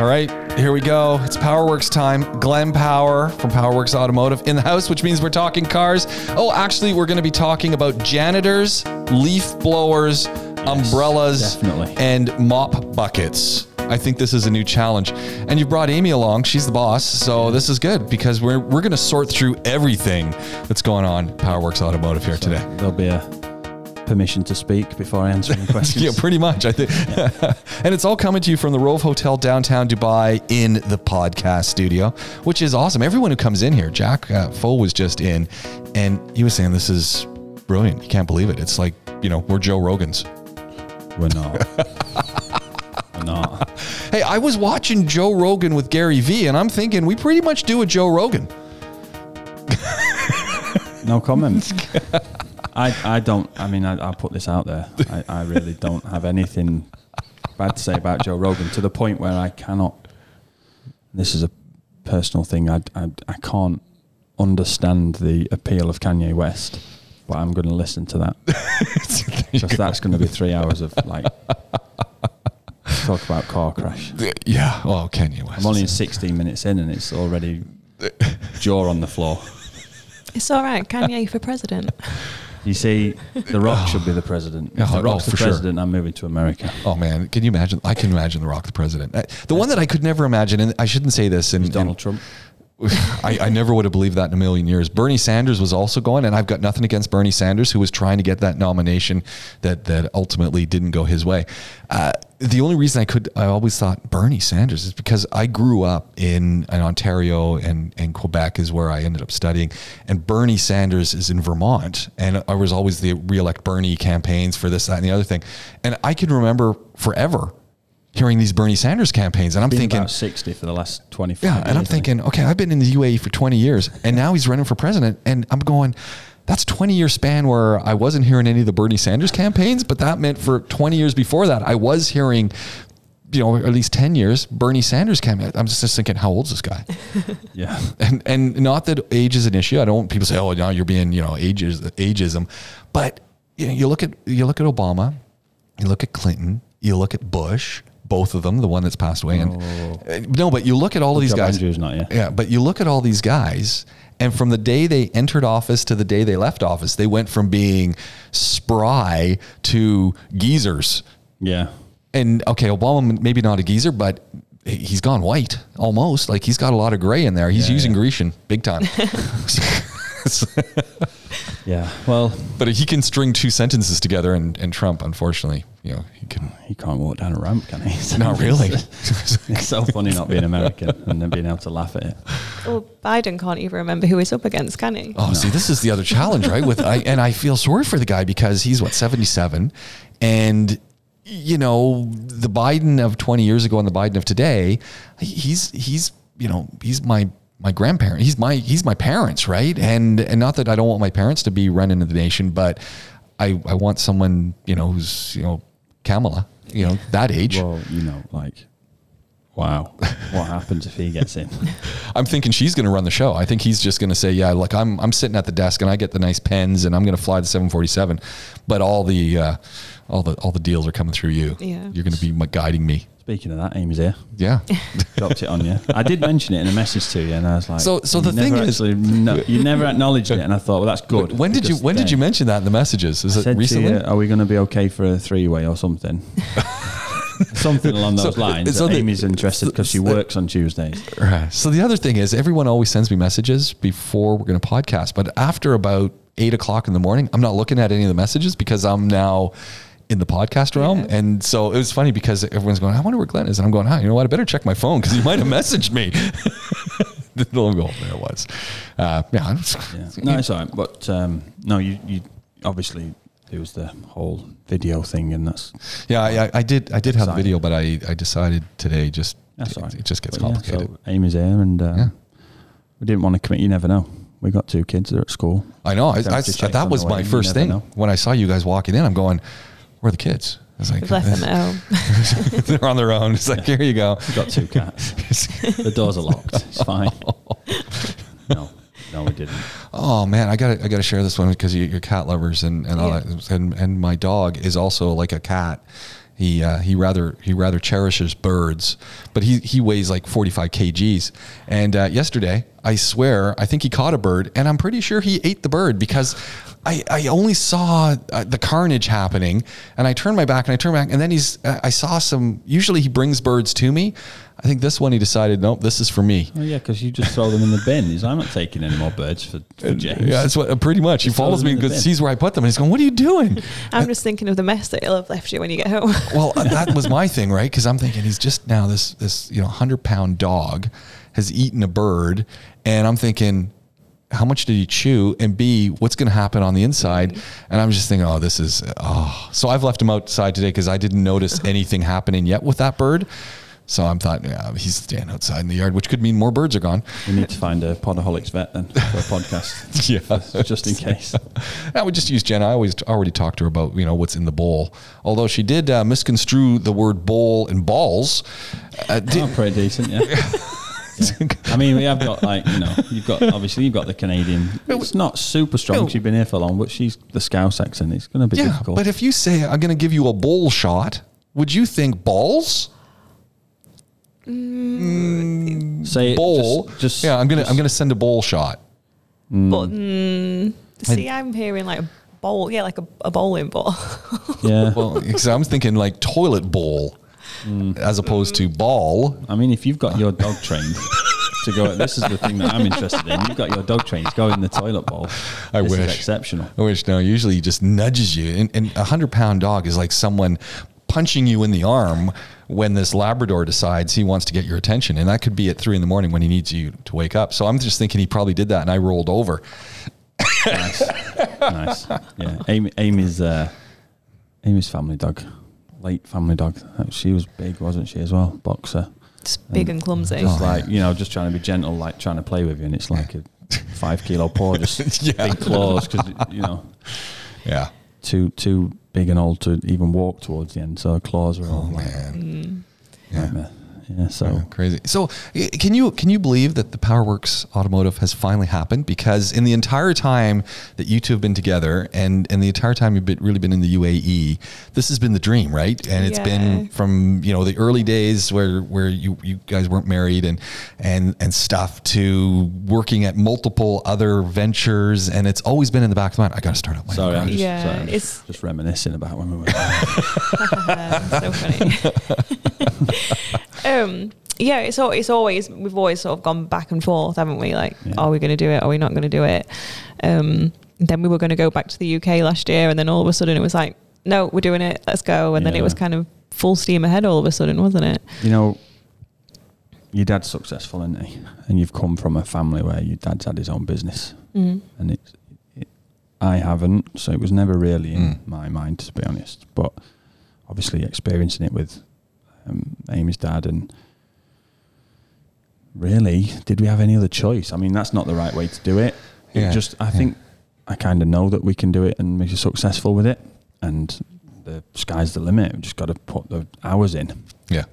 All right, here we go. It's PowerWorks time. Glenn Power from PowerWorks Automotive in the house, which means we're talking cars. Oh, actually, we're going to be talking about janitors, leaf blowers, umbrellas, definitely, and mop buckets. I think this is a new challenge. And you brought Amy along. She's the boss. So this is good because we're going to sort through everything that's going on at PowerWorks Automotive here today. There'll be a permission to speak before I answer any questions. Yeah, pretty much, I think. Yeah. And it's all coming to you from the Rove Hotel downtown Dubai in the podcast studio, which is awesome. Everyone who comes in here, Jack Foe was just in and he was saying, this is brilliant. You can't believe it. It's like, you know, we're Joe Rogan's. We're not. Not. Hey, I was watching Joe Rogan with Gary Vee, and I'm thinking we pretty much do a Joe Rogan. No comment. I'll put this out there. I really don't have anything bad to say about Joe Rogan, to the point where I cannot, this is a personal thing, I can't understand the appeal of Kanye West, but I'm going to listen to that. Because that's going to be 3 hours of like... Talk about car crash. Yeah. Oh, Kanye West. I'm only 16 minutes in and it's already jaw on the floor. It's all right. Kanye for president. You see, The Rock should be the president. If The Rock's the president, sure. I'm moving to America. Oh, man. Can you imagine? I can imagine The Rock the president. The one that I could never imagine, and I shouldn't say this. And Donald Trump. I never would have believed that in a million years. Bernie Sanders was also going, and I've got nothing against Bernie Sanders, who was trying to get that nomination that ultimately didn't go his way. The only reason I always thought Bernie Sanders is because I grew up in Ontario and Quebec is where I ended up studying. And Bernie Sanders is in Vermont. And I was always the reelect Bernie campaigns for this, that, and the other thing. And I can remember forever hearing these Bernie Sanders campaigns. And I'm thinking about 60 for the last 25 years. Yeah, and I'm thinking, okay, I've been in the UAE for 20 years and now he's running for president. And I'm going, that's 20-year span where I wasn't hearing any of the Bernie Sanders campaigns, but that meant for 20 years before that, I was hearing, you know, at least 10 years, Bernie Sanders campaign. I'm just thinking, how old is this guy? Yeah. And not that age is an issue. I don't want people say, oh, now you're being, you know, ageism. But you know, you look at Obama, you look at Clinton, you look at Bush, both of them, the one that's passed away. And no, but you look at all of these guys. Andrew's not, yeah. Yeah, but you look at all these guys, and from the day they entered office to the day they left office, they went from being spry to geezers. Yeah. And okay, Obama, maybe not a geezer, but he's gone white almost. Like he's got a lot of gray in there. He's using Grecian big time. Yeah. Well, but he can string two sentences together, and Trump, unfortunately, you know, he can't walk down a ramp, can he? So not really. It's so funny not being American and then being able to laugh at it. Well, Biden can't even remember who he's up against, can he? Oh, no. See, this is the other challenge, right? And I feel sorry for the guy because he's what, 77, and you know, the Biden of 20 years ago and the Biden of today, he's my grandparent, he's my parents, right? And not that I don't want my parents to be running the nation, but I want someone, you know, who's, you know, Kamala, you know, that age. Well, you know, like, wow, what happens if he gets in? I'm thinking she's going to run the show. I think he's just going to say, yeah, look, I'm sitting at the desk and I get the nice pens and I'm going to fly the 747, but all the deals are coming through you. Yeah. You're going to be guiding me. Speaking of that, Amy's here. Yeah. Dropped it on you. I did mention it in a message to you and I was like, so the thing is, you never acknowledged it. And I thought, well, that's good. When did you mention that in the messages? Is it recently? To you, are we going to be okay for a three-way or something? Something along those lines. So Amy's interested because she works on Tuesdays. Right. So the other thing is everyone always sends me messages before we're going to podcast, but after about 8:00 in the morning, I'm not looking at any of the messages because I'm now in the podcast realm. Yeah. And so it was funny because everyone's going, I wonder where Glenn is. And I'm going, you know what? I better check my phone because he might have messaged me. Go, there it was. Yeah. No, it's all right. But no, you obviously there was the whole video thing and that's... Yeah, I did have a video, but I decided today just... That's all right. It just gets complicated. Yeah, so Amy's here and we didn't want to commit. You never know. We got two kids that are at school. I know. That was my first thing. When I saw you guys walking in, I'm going... Where are the kids? I was like, we've left them at home. They're on their own. It's like, here you go. We've got two cats. The doors are locked. It's fine. No, we didn't. Oh man, I gotta share this one because you're cat lovers and all that. And my dog is also like a cat. He rather cherishes birds, but he weighs like 45 kgs. And yesterday, I swear, I think he caught a bird, and I'm pretty sure he ate the bird because I only saw the carnage happening, and I turned my back, and then I saw some. Usually, he brings birds to me. I think this one he decided, nope, this is for me. Oh yeah, because you just throw them in the bin. He's, I'm not taking any more birds for James. Yeah, that's what pretty much. He follows me because sees where I put them, and he's going, "What are you doing?" I'm just thinking of the mess that he'll have left you when you get home. Well, that was my thing, right? Because I'm thinking he's just now this 100-pound dog has eaten a bird, and I'm thinking, how much did he chew? And B, what's going to happen on the inside? And I'm just thinking, so I've left him outside today because I didn't notice anything happening yet with that bird. So I'm thought, he's staying outside in the yard, which could mean more birds are gone. We need to find a Podaholics vet then for a podcast. Yeah. Just in case. I would just use Jenna. I already talked to her about, what's in the bowl. Although she did misconstrue the word bowl and balls. Pretty decent, yeah. Yeah. I mean, we have got you've got the Canadian. It's not super strong. She's been here for long, but she's the Scouse accent. It's going to be difficult. But if you say I'm going to give you a bowl shot, would you think balls? Say bowl. Just I'm going to send a bowl shot. But, I'm hearing like bowl. Yeah, like a bowling ball. Yeah. Well, because I'm thinking like toilet bowl. As opposed to ball. I mean, if you've got your dog trained to go, this is the thing that I'm interested in. You've got your dog trained to go in the toilet bowl. This is exceptional. I wish. No, usually he just nudges you. And a 100-pound dog is like someone punching you in the arm when this Labrador decides he wants to get your attention. And that could be at 3 a.m. when he needs you to wake up. So I'm just thinking he probably did that, and I rolled over. Nice. Yeah. Amy's family dog. Late family dog. She was big, wasn't she, as well? Boxer. Just big and clumsy. Just just trying to be gentle, like trying to play with you. And it's like a 5 kilo paw, just big claws. Because, too big and old to even walk towards the end. So her claws are all nightmare. Yeah, crazy. So can you believe that the PowerWorks Automotive has finally happened? Because in the entire time that you two have been together and the entire time you've really been in the UAE, this has been the dream, right? And it's been from, the early days where you guys weren't married and stuff to working at multiple other ventures. And it's always been in the back of the mind. I got to start up my own. I'm just reminiscing about when we were so funny. It's always, we've always sort of gone back and forth, haven't we? Like, are we going to do it? Are we not going to do it? Then we were going to go back to the UK last year, and then all of a sudden it was like, no, we're doing it. Let's go. And then it was kind of full steam ahead all of a sudden, wasn't it? Your dad's successful, isn't he? And you've come from a family where your dad's had his own business, and I haven't, so it was never really in my mind, to be honest. But obviously, experiencing it with Amy's dad, and really, did we have any other choice? I mean, that's not the right way to do it. I think I kind of know that we can do it and be successful with it, and the sky's the limit. We've just got to put the hours in. Yeah.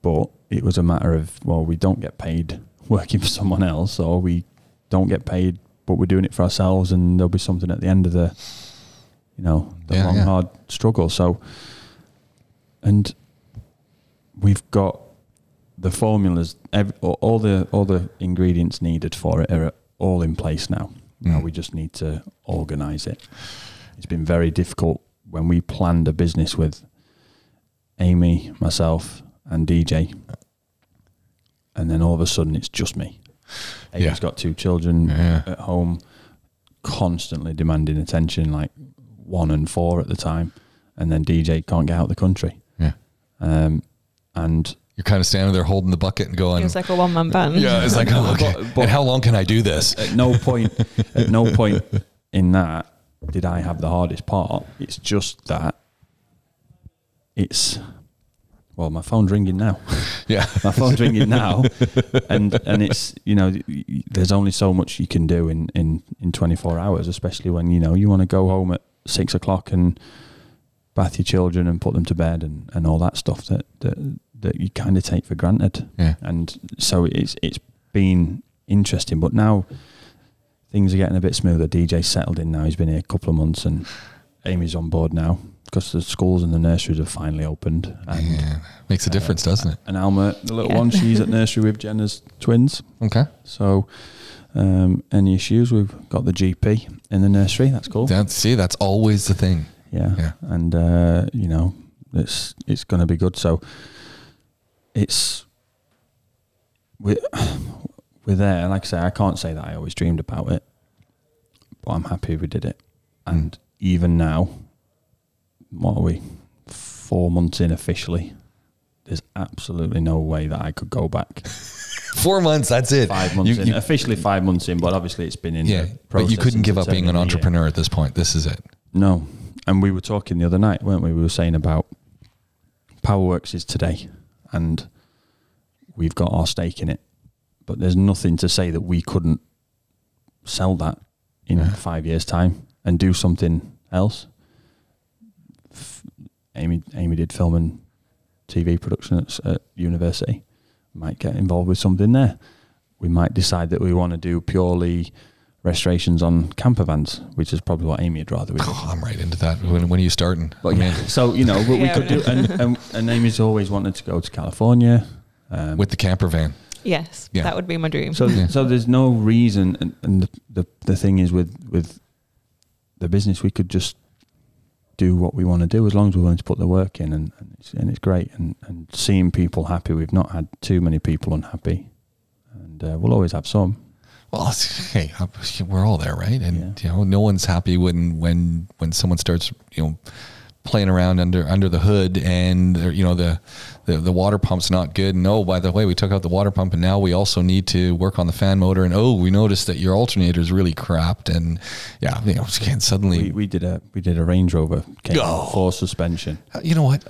But it was a matter of, well, we don't get paid working for someone else, or we don't get paid, but we're doing it for ourselves, and there'll be something at the end of the, long, hard struggle. So, and we've got the formulas, all the ingredients needed for it are all in place now. Now we just need to organize it. It's been very difficult when we planned a business with Amy, myself, and DJ, and then all of a sudden it's just me. Amy's got two children at home, constantly demanding attention, like 1 and 4 at the time, and then DJ can't get out of the country. Yeah. And you're kind of standing there holding the bucket and going, it's like a one-man band. Yeah, it's like, okay. But and how long can I do this? At no point in that did I have the hardest part. It's just that my phone's ringing now. Yeah. My phone's ringing now. And it's, there's only so much you can do in 24 hours, especially when, you want to go home at 6 o'clock and bath your children and put them to bed and all that stuff that you kind of take for granted. Yeah. And so it's been interesting, but now things are getting a bit smoother. DJ's settled in now. He's been here a couple of months, and Amy's on board now. because the schools and the nurseries have finally opened. And, yeah, makes a difference, doesn't it? And Alma, the little one, she's at nursery with Jenna's twins. Okay. So any issues, we've got the GP in the nursery. That's cool. That's always the thing. Yeah. And, you know, it's going to be good. So we're there. Like I say, I can't say that I always dreamed about it, but I'm happy we did it. And even now, what are we, 4 months in officially, there's absolutely no way that I could go back. 4 months, that's it. 5 months in. Officially 5 months in, but obviously it's been in the process. But you couldn't give up being an entrepreneur at this point. This is it. No. And we were talking the other night, weren't we? We were saying about PowerWorks is today and we've got our stake in it. But there's nothing to say that we couldn't sell that in 5 years' time and do something else. Amy did film and TV production at university. Might get involved with something there. We might decide that we want to do purely restorations on camper vans, which is probably what Amy would rather we do. Oh, I'm right into that. When are you starting? But so, you know, we could do, and Amy's always wanted to go to California. With the camper van. Yes, that would be my dream. So there's no reason, and the thing is with the business, we could just do what we want to do as long as we're willing to put the work in, and it's great. And seeing people happy, we've not had too many people unhappy, and we'll always have some. Well, hey, we're all there, right? And you know, no one's happy when someone starts, you know, playing around under the hood, and you know the water pump's not good. And oh, by the way, we took out the water pump, and now we also need to work on the fan motor. And oh, we noticed that your alternator's really crapped. And yeah, you know, suddenly we did a Range Rover for suspension. You know what?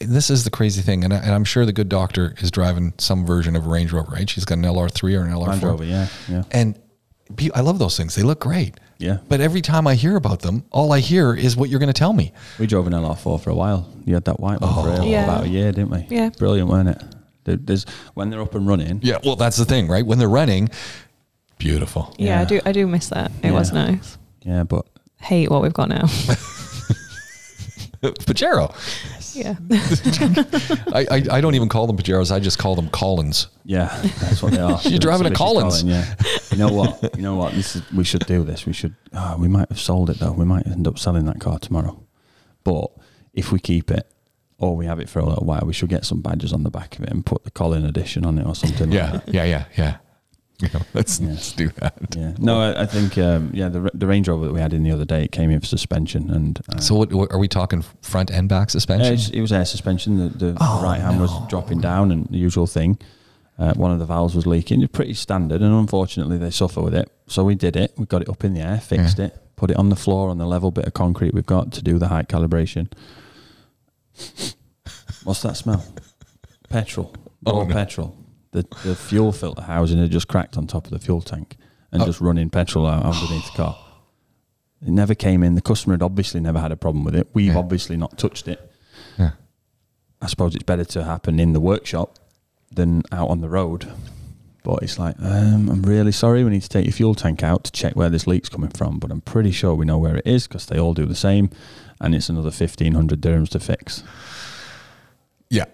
This is the crazy thing, and I'm sure the good doctor is driving some version of a Range Rover, right? She's got an LR3 or an LR4. Range Rover, yeah. And I love those things. They look great. Yeah. But every time I hear about them, all I hear is what you're going to tell me. We drove an LR4 for a while. You had that white one for about a year, didn't we? Yeah. Brilliant, weren't it? There's, when they're up and running. Yeah, well, that's the thing, right? When they're running, beautiful. Yeah, yeah. I do miss that. It was nice. Yeah, but... Hate what we've got now. Pajero. Yeah. I don't even call them Pajeros. I just call them Collins. Yeah, that's what they are. You're driving a Collins. You know what? We should do this. We should. We might have sold it though. We might end up selling that car tomorrow. But if we keep it or we have it for a little while, we should get some badges on the back of it and put the Collin edition on it or something. Yeah. You know, let's do that. Yeah. No, I think the Range Rover that we had in the other day, it came in for suspension, and so what are we talking? Front and back suspension? It was air suspension. The right hand was dropping down, and the usual thing. One of the valves was leaking. It's pretty standard, and unfortunately, they suffer with it. So we did it. We got it up in the air, fixed it, put it on the floor on the level bit of concrete we've got to do the height calibration. What's that smell? Petrol. Petrol. The fuel filter housing had just cracked on top of the fuel tank and just running petrol out underneath the car. It never came in. The customer had obviously never had a problem with it. We've obviously not touched it. Yeah. I suppose it's better to happen in the workshop than out on the road. But it's like, I'm really sorry. We need to take your fuel tank out to check where this leak's coming from. But I'm pretty sure we know where it is because they all do the same. And it's another 1,500 dirhams to fix. Yeah.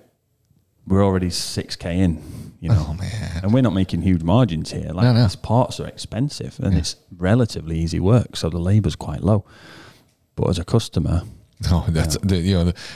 We're already 6K in, you know. Oh, man. And we're not making huge margins here. Like, these parts are expensive and it's relatively easy work, so the labour's quite low. But as a customer... No, that's,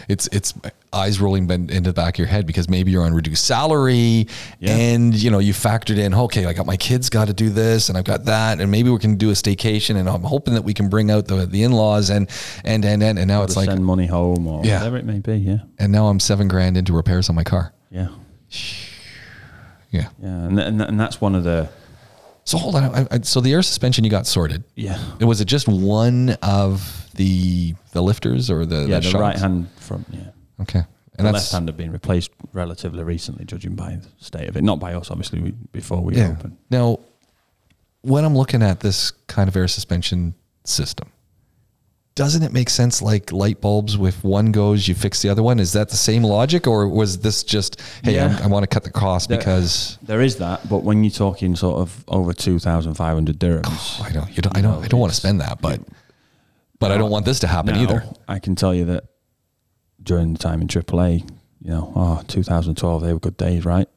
it's eyes rolling into the back of your head because maybe you're on reduced salary and, you know, you factored in, okay, I got my kids got to do this and I've got that and maybe we can do a staycation and I'm hoping that we can bring out the in-laws and now it's like... Send money home or whatever it may be, And now I'm $7,000 into repairs on my car. Yeah. Yeah. Yeah, and that's one of the... So hold on. So the air suspension you got sorted. Yeah. Was it just one of the lifters or the right hand front? Yeah. Okay. And the left hand had been replaced relatively recently, judging by the state of it. Not by us, obviously. Before we opened. Now, when I'm looking at this kind of air suspension system, doesn't it make sense? Like light bulbs, if one goes, you fix the other one. Is that the same logic, or was this just, hey, I want to cut the cost because there is that? But when you're talking sort of over 2,500 dirhams, I don't want to spend that. But But I don't want this to happen either. I can tell you that during the time in AAA, 2012, they were good days, right?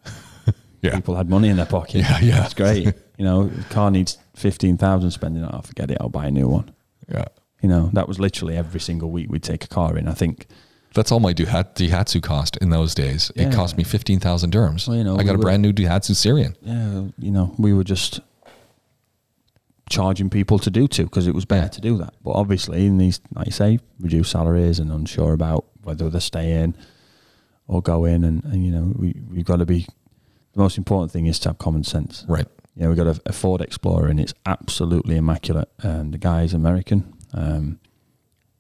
Yeah. People had money in their pocket. Yeah. That's great. If the car needs 15,000 spending, forget it, I'll buy a new one. Yeah. That was literally every single week we'd take a car in. I think that's all my Daihatsu cost in those days. Yeah. It cost me 15,000 dirhams. Well, I got a brand new Daihatsu Sirian. Yeah. We were just charging people to do two because it was better to do that. But obviously in these, like you say, reduced salaries and unsure about whether they stay in or go in. And we've got to be, the most important thing is to have common sense. Right. We've got a Ford Explorer and it's absolutely immaculate. The guy's American,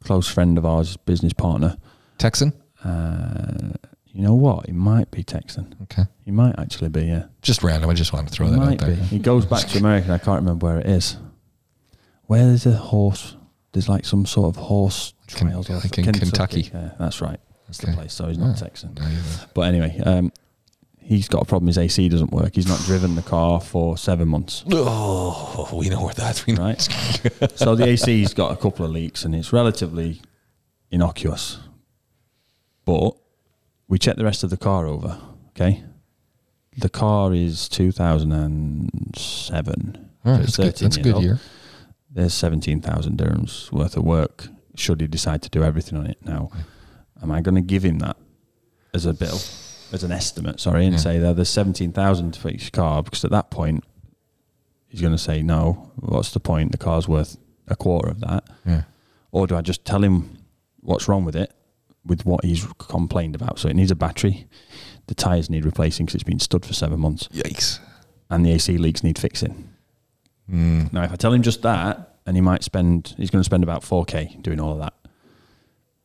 close friend of ours, business partner. Texan? You know what? It might be Texan. Okay. He might actually be, yeah. Just random. I just wanted to throw that out there. He goes back to America. I can't remember where it is. Where there's a horse, there's like some sort of horse trails. Like in Kentucky. Yeah, that's right. That's the place. So he's not Texan. No, but anyway, he's got a problem. His AC doesn't work. He's not driven the car for 7 months. Oh, we know where that's. Right? So the AC's got a couple of leaks and it's relatively innocuous. But we checked the rest of the car over, okay? The car is 2007. All right, so that's a good year. There's 17,000 dirhams worth of work should he decide to do everything on it. Now, am I going to give him that as a bill, as an estimate, say there's 17,000 for each car? Because at that point, he's going to say, no, what's the point? The car's worth a quarter of that. Yeah. Or do I just tell him what's wrong with it? With what he's complained about. So it needs a battery. The tyres need replacing because it's been stood for 7 months. Yikes. And the AC leaks need fixing. Mm. Now, if I tell him just that, and he's going to spend about 4K doing all of that.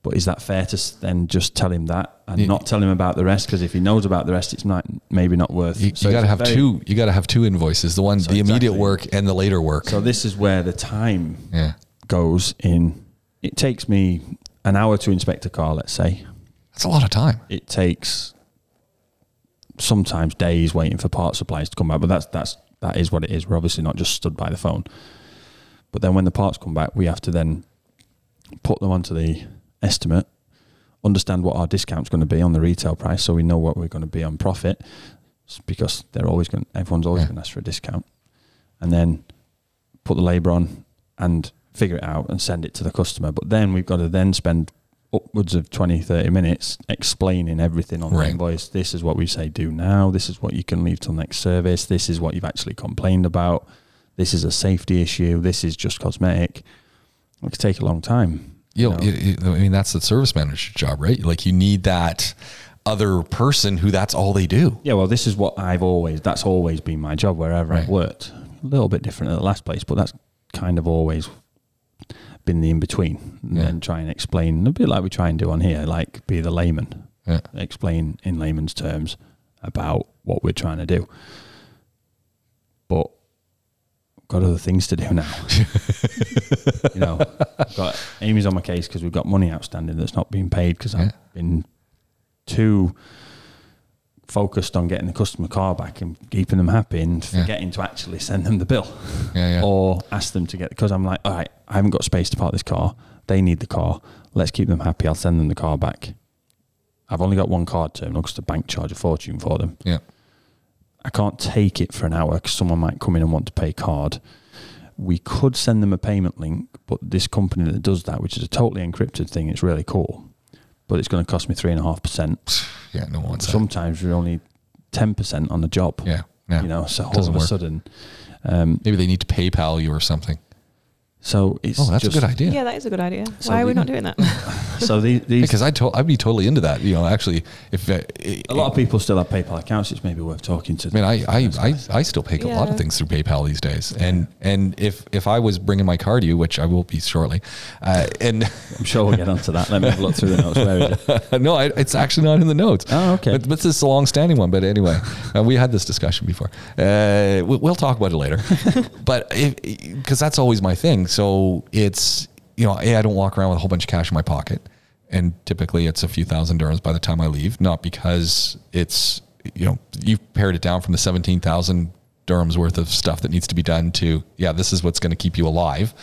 But is that fair to then just tell him that and not tell him about the rest? Because if he knows about the rest, it's maybe not worth. You got to have two. You got to have two invoices: the immediate work and the later work. So this is where the time goes in. It takes me an hour to inspect a car, let's say. That's a lot of time. It takes sometimes days waiting for parts supplies to come back, but that is what it is. We're obviously not just stood by the phone. But then when the parts come back, we have to then put them onto the estimate, understand what our discount's going to be on the retail price, so we know what we're going to be on profit, because everyone's always going to ask for a discount, and then put the labour on and figure it out and send it to the customer. But then we've got to then spend upwards of 20-30 minutes explaining everything on the invoice. This is what we say do now. This is what you can leave till next service. This is what you've actually complained about. This is a safety issue. This is just cosmetic. It could take a long time. That's the service manager's job, right? Like, you need that other person who that's all they do. Yeah, well, this is what that's always been my job wherever I've worked. A little bit different at the last place, but that's kind of always been the in-between, and then try and explain a bit like we try and do on here, like be the layman, explain in layman's terms about what we're trying to do. But I've got other things to do now. I've got Amy's on my case because we've got money outstanding that's not being paid because I've been too focused on getting the customer car back and keeping them happy and forgetting to actually send them the bill or ask them to get, because I'm like, all right, I haven't got space to park this car. They need the car. Let's keep them happy. I'll send them the car back. I've only got one card terminal because the bank charge a fortune for them. Yeah, I can't take it for an hour because someone might come in and want to pay card. We could send them a payment link, but this company that does that, which is a totally encrypted thing, it's really cool. But it's going to cost me 3.5%. Yeah, no one. Sometimes we're only 10% on the job. Yeah, yeah. So all of a sudden, maybe they need to PayPal you or something. So it's that's a good idea. Yeah, that is a good idea. So why are we not doing that? So these because I'd be totally into that. Actually, if a lot of people still have PayPal accounts, it's maybe worth talking to them. I still pay a lot of things through PayPal these days, and if I was bringing my car to you, which I will be shortly, and I'm sure we'll get onto that. Let me have a look through the notes. Where is it? No, it's actually not in the notes. Oh, okay. But this is a long-standing one. But anyway, we had this discussion before. We'll talk about it later. But because that's always my thing. So it's, I don't walk around with a whole bunch of cash in my pocket, and typically it's a few thousand dirhams by the time I leave, not because it's, you've pared it down from the 17,000 dirhams worth of stuff that needs to be done to, yeah, this is what's going to keep you alive.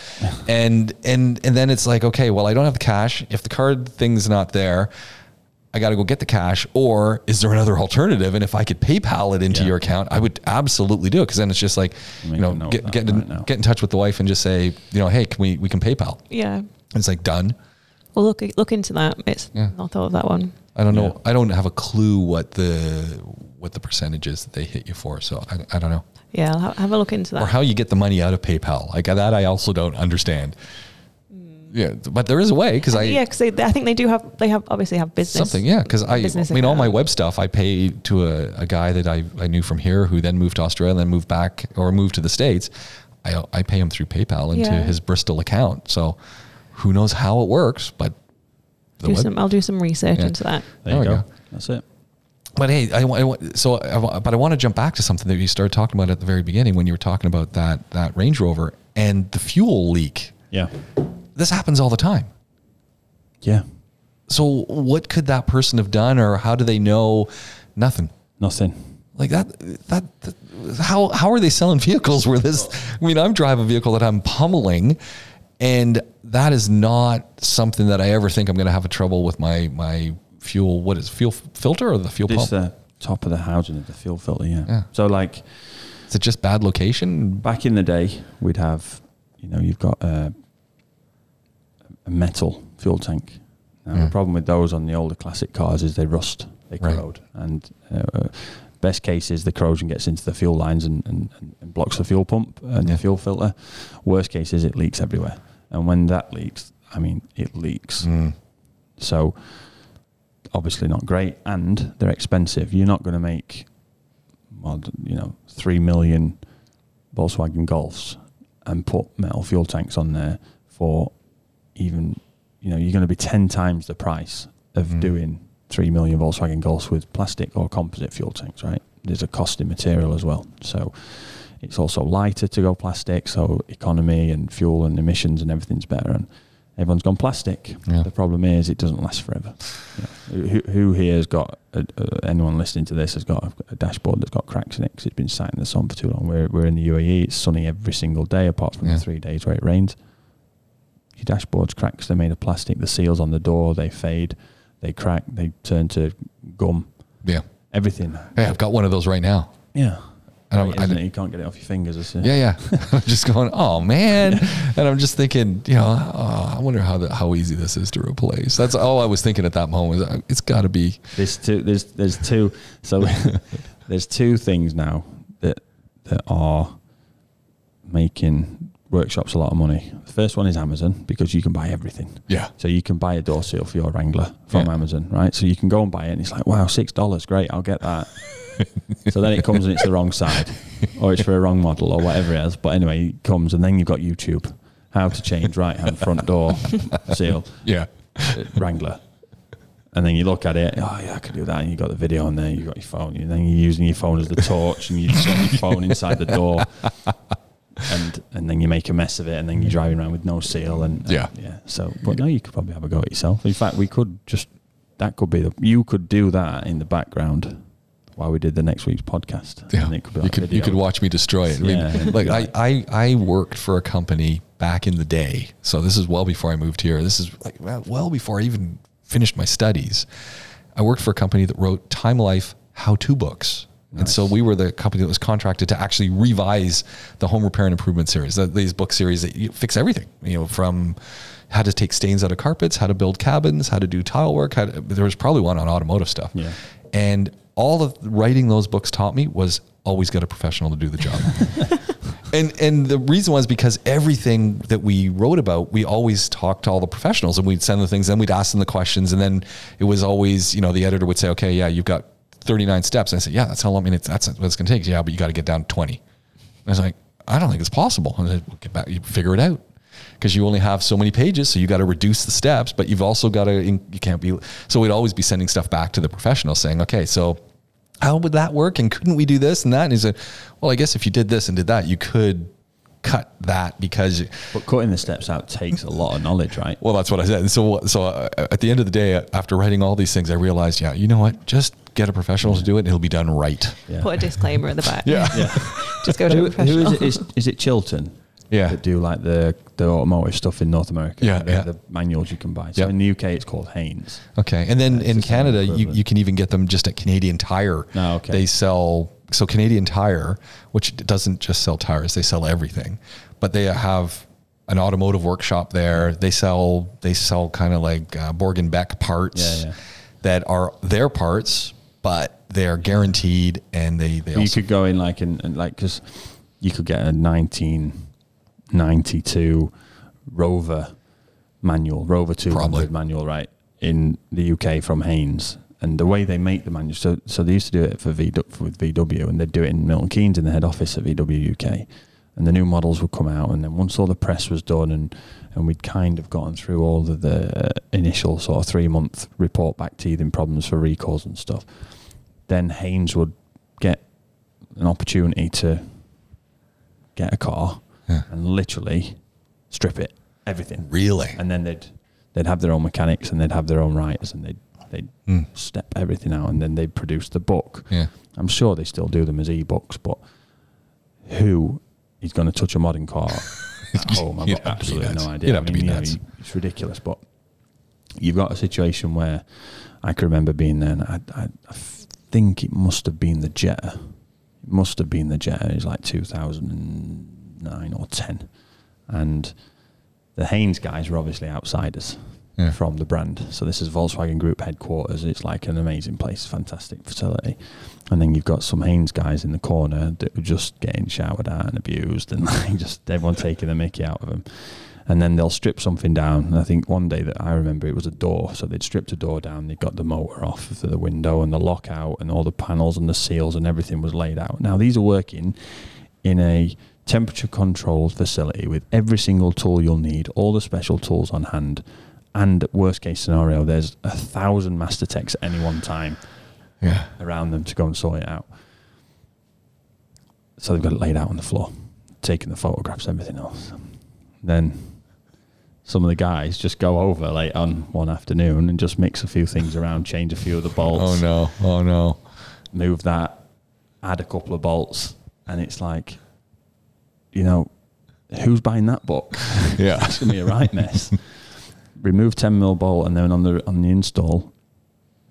And then it's like, okay, well, I don't have the cash. If the card thing's not there, I got to go get the cash. Or is there another alternative? And if I could PayPal it into your account, I would absolutely do it. Cause then it's just like, get in touch with the wife and just say, you know, hey, we can PayPal. Yeah. And it's like done. Well, look into that. It's not thought of that one. I don't know. I don't have a clue what the percentage is that they hit you for. So I don't know. Yeah. I'll have a look into that. Or how you get the money out of PayPal. Like that I also don't understand. Yeah. But there is a way. Cause I think they obviously have business. Something. Yeah. Cause I mean, all my web stuff, I pay to a guy that I knew from here who then moved to Australia and then moved back or moved to the States. I pay him through PayPal into his Bristol account. So who knows how it works, but I'll do some research into that. There you go. That's it. But hey, I want to jump back to something that you started talking about at the very beginning when you were talking about that Range Rover and the fuel leak. Yeah. This happens all the time. Yeah. So what could that person have done, or how do they know? Nothing. Like that how are they selling vehicles where this, I mean, I'm driving a vehicle that I'm pummeling, and that is not something that I ever think I'm going to have a trouble with my fuel. What is fuel filter or the fuel pump? It's the top of the housing of the fuel filter. Yeah. So like, is it just bad location? Back in the day, we'd have, you've got a metal fuel tank. Now the problem with those on the older classic cars is they rust, they corrode, and best case is the corrosion gets into the fuel lines and blocks the fuel pump and the fuel filter. Worst case is it leaks everywhere. And when that leaks, I mean, it leaks. Mm. So obviously not great, and they're expensive. You're not going to make, 3 million Volkswagen Golfs and put metal fuel tanks on there for even, you're going to be 10 times the price of doing 3 million Volkswagen Golfs with plastic or composite fuel tanks, right? There's a cost in material as well. So it's also lighter to go plastic, so economy and fuel and emissions and everything's better. And everyone's gone plastic. Yeah. The problem is it doesn't last forever. Yeah. Who here has got, anyone listening to this has got a dashboard that's got cracks in it because it's been sat in the sun for too long? We're in the UAE, it's sunny every single day apart from the 3 days where it rains. Your dashboard's cracks, they're made of plastic. The seals on the door, they fade, they crack, they turn to gum. Yeah. Everything. Yeah, I've got one of those right now. Yeah. And you can't get it off your fingers. Yeah. I'm just going, oh man. And I'm just thinking, I wonder how easy this is to replace. That's all I was thinking at that moment. It's got to be. There's two things now that are making workshops a lot of money. The first one is Amazon, because you can buy everything. Yeah. So you can buy a door seal for your Wrangler from Amazon, right? So you can go and buy it, and it's like, wow, $6, great, I'll get that. So then it comes and it's the wrong side, or it's for a wrong model, or whatever it is. But anyway, it comes, and then you've got YouTube. How to change right-hand front door seal. Yeah. Wrangler. And then you look at it, oh yeah, I could do that. And you've got the video on there, you've got your phone, and then you're using your phone as the torch, and you've got your phone inside the door. And then you make a mess of it, and then you're driving around with no seal. But you could probably have a go at yourself. In fact, you could do that in the background while we did the next week's podcast. Yeah. And it could be you could watch me destroy it. I mean, I worked for a company back in the day. So this is well before I moved here. This is well before I even finished my studies. I worked for a company that wrote Time Life how-to books. Nice. And so we were the company that was contracted to actually revise the home repair and improvement series, these book series that fix everything, from how to take stains out of carpets, how to build cabins, how to do tile work. There was probably one on automotive stuff. Yeah. And all of writing those books taught me was always get a professional to do the job. And the reason was because everything that we wrote about, we always talked to all the professionals, and we'd send the things, then we'd ask them the questions. And then it was always, the editor would say, okay, yeah, you've got 39 steps. And I said, yeah, that's how long, that's what it's going to take. Yeah, but you got to get down to 20. And I was like, I don't think it's possible. And I said, well, get back, you figure it out. Because you only have so many pages, so you got to reduce the steps, but you've also got to, you can't be, so we'd always be sending stuff back to the professional saying, okay, so how would that work? And couldn't we do this and that? And he said, well, I guess if you did this and did that, you could cut that because... But cutting the steps out takes a lot of knowledge, right? Well, that's what I said. And so at the end of the day, after writing all these things, I realized, yeah, you know what? Just get a professional to do it and it'll be done right. Yeah. Put a disclaimer in the back. Yeah. Just go to a professional. Who is it? Is it Chilton? Yeah. That do like the automotive stuff in North America. Yeah. The manuals you can buy. So in the UK, it's called Haynes. Okay. And then in Canada, you can even get them just at Canadian Tire. Oh, okay. They sell... So Canadian Tire, which doesn't just sell tires, they sell everything, but they have an automotive workshop there. They sell kind of like Borg and Beck parts that are their parts, but they are guaranteed. And they also could go in like, because you could get a 1992 Rover manual, Rover 200 probably. Manual, right? In the UK from Haynes. And the way they make the manual, so they used to do it with VW, and they'd do it in Milton Keynes in the head office at VW UK. And the new models would come out, and then once all the press was done and we'd kind of gotten through all of the initial sort of 3-month report back teething problems for recalls and stuff, then Haynes would get an opportunity to get a car and literally strip it, everything. Really? And then they'd have their own mechanics, and they'd have their own writers, and they'd step everything out, and then they'd produce the book. Yeah. I'm sure they still do them as ebooks, but who is going to touch a modern car at home? I've got absolutely no idea. You'd have to be nuts. It's ridiculous, but you've got a situation where I can remember being there, and I think it must have been the Jetta. It must have been the Jetta. It was like 2009 or 10. And the Haynes guys were obviously outsiders. Yeah. From the brand. So this is Volkswagen Group headquarters. It's like an amazing place, fantastic facility. And then you've got some Haynes guys in the corner that were just getting shouted at and abused, and like just everyone taking the mickey out of them. And then they'll strip something down. And I think one day that I remember, it was a door. So they'd stripped a door down. They'd got the motor off of the window and the lockout and all the panels and the seals and everything was laid out. Now these are working in a temperature-controlled facility with every single tool you'll need, all the special tools on hand. And worst case scenario, there's 1,000 master techs at any one time around them to go and sort it out. So they've got it laid out on the floor, taking the photographs, everything else. Then some of the guys just go over late on one afternoon and just mix a few things around, change a few of the bolts. Oh no. Move that, add a couple of bolts. And it's like, you know, who's buying that book? Yeah. It's going to be a right mess. Remove 10mm bolt, and then on the install,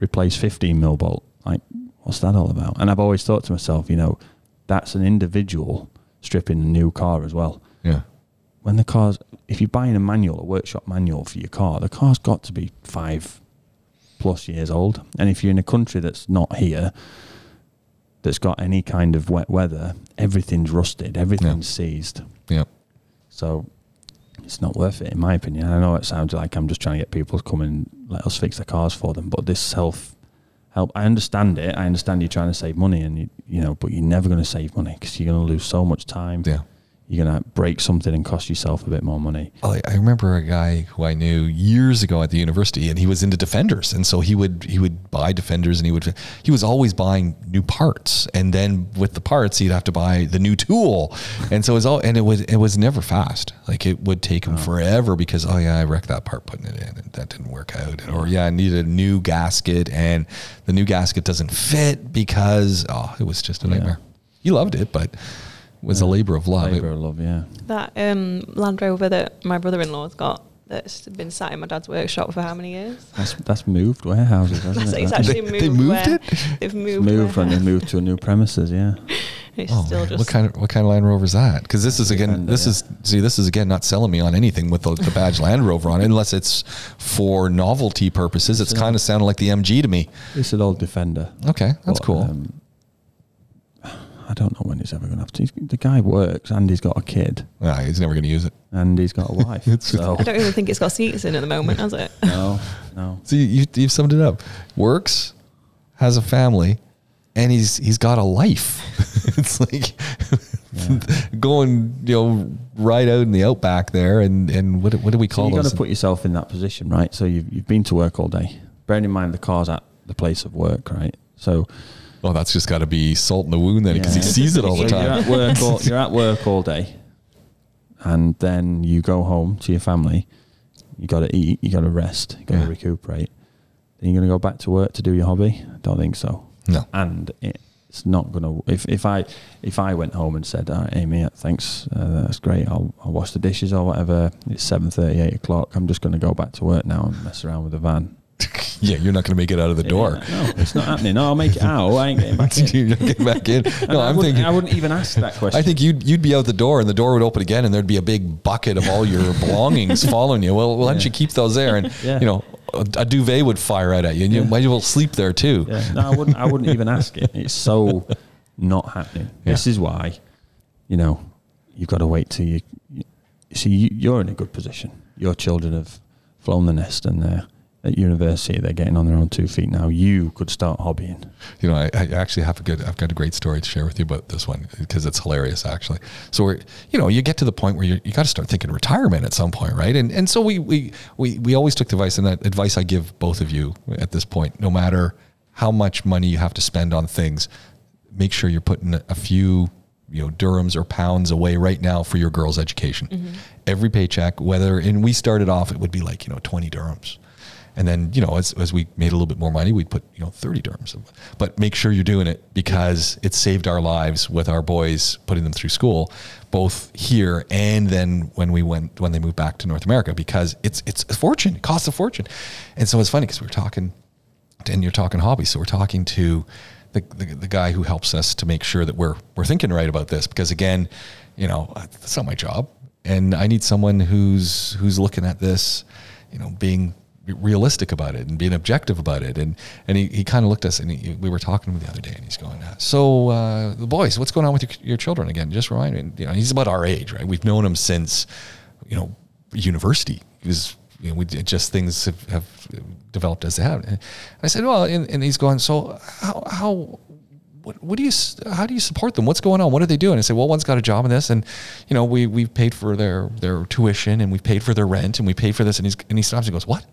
replace 15mm bolt. Like, what's that all about? And I've always thought to myself, you know, that's an individual stripping a new car as well. Yeah. When the car's, if you're buying a manual, a workshop manual for your car, the car's got to be 5+ years old. And if you're in a country that's not here, that's got any kind of wet weather, everything's rusted, everything's seized. Yeah. So... it's not worth it, in my opinion. I know it sounds like I'm just trying to get people to come and let us fix their cars for them, but this self-help, I understand it. I understand you're trying to save money, and you know, but you're never going to save money because you're going to lose so much time. Yeah. You're going to break something and cost yourself a bit more money. I remember a guy who I knew years ago at the university, and he was into Defenders. And so he would buy Defenders, and he was always buying new parts. And then with the parts, he'd have to buy the new tool. And so it was never fast. Like it would take him forever because, I wrecked that part putting it in and that didn't work out. Or I needed a new gasket and the new gasket doesn't fit because, it was just a nightmare. He loved it, but... was a labour of love. Labour of love, yeah. That Land Rover that my brother-in-law's got that's been sat in my dad's workshop for how many years? That's moved warehouses, hasn't it? It's actually moved. They moved it? They've moved. It's moved and they moved to a new premises, yeah. It's still just what kind of Land Rover is that? Because this is again not selling me on anything with the badge Land Rover on it, unless it's for novelty purposes. It's kind of sounding like the MG to me. It's an old Defender. Okay, that's cool. I don't know when he's ever going to have to. The guy works and he's got a kid. He's never going to use it. And he's got a wife. So. I don't even think it's got seats in at the moment, has it? No. So you've summed it up. Works, has a family, and he's got a life. It's like going, right out in the outback there. And what do we call those? You've got to put yourself in that position, right? So you've been to work all day. Bearing in mind the car's at the place of work, right? So... well, that's just got to be salt in the wound then because he sees it all the time. You're at work all day. and then you go home to your family. You got to eat, you got to rest, you got to recuperate. Then you're going to go back to work to do your hobby? I don't think so. No. And it's not going to... If I went home and said, all right, Amy, thanks, that's great, I'll wash the dishes or whatever, it's 7:30, 8 o'clock, I'm just going to go back to work now and mess around with the van. Yeah, you're not going to make it out of the door. No, it's not happening. No, I'll make it out. I ain't getting back in. You're not getting back in. No, I'm thinking... I wouldn't even ask that question. I think you'd be out the door and the door would open again and there'd be a big bucket of all your belongings following you. Well, why don't you keep those there? And, you know, a duvet would fire out at you and you might as well sleep there too. Yeah. No, I wouldn't even ask it. It's so not happening. Yeah. This is why, you know, you've got to wait till you... you're in a good position. Your children have flown the nest and they're... at university, they're getting on their own 2 feet now. You could start hobbying. You know, I actually have I've got a great story to share with you about this one because it's hilarious, actually. So, you know, you get to the point where you got to start thinking retirement at some point, right? And so we always took the advice, and that advice I give both of you at this point, no matter how much money you have to spend on things, make sure you're putting a few, you know, dirhams or pounds away right now for your girl's education. Mm-hmm. Every paycheck, and we started off, it would be like, you know, 20 dirhams. And then, you know, as we made a little bit more money, we'd put, you know, 30 dirhams. But make sure you're doing it because it saved our lives with our boys, putting them through school, both here and then when they moved back to North America, because it's a fortune. It costs a fortune. And so it's funny because you're talking hobbies. So we're talking to the guy who helps us to make sure that we're thinking right about this, because again, you know, that's not my job. And I need someone who's looking at this, you know, being realistic about it and being objective about it. And he kind of looked at us, and we were talking to him the other day, and he's going, so the boys, what's going on with your children again? Just remind me. And, you know, he's about our age, right? We've known him since, you know, university. You know, things have developed as they have. And I said, well, and he's going, so how do you support them? What's going on? What are they doing? I said, well, one's got a job in this, and, you know, we've paid for their tuition, and we've paid for their rent, and we paid for this. And he stops and goes, what?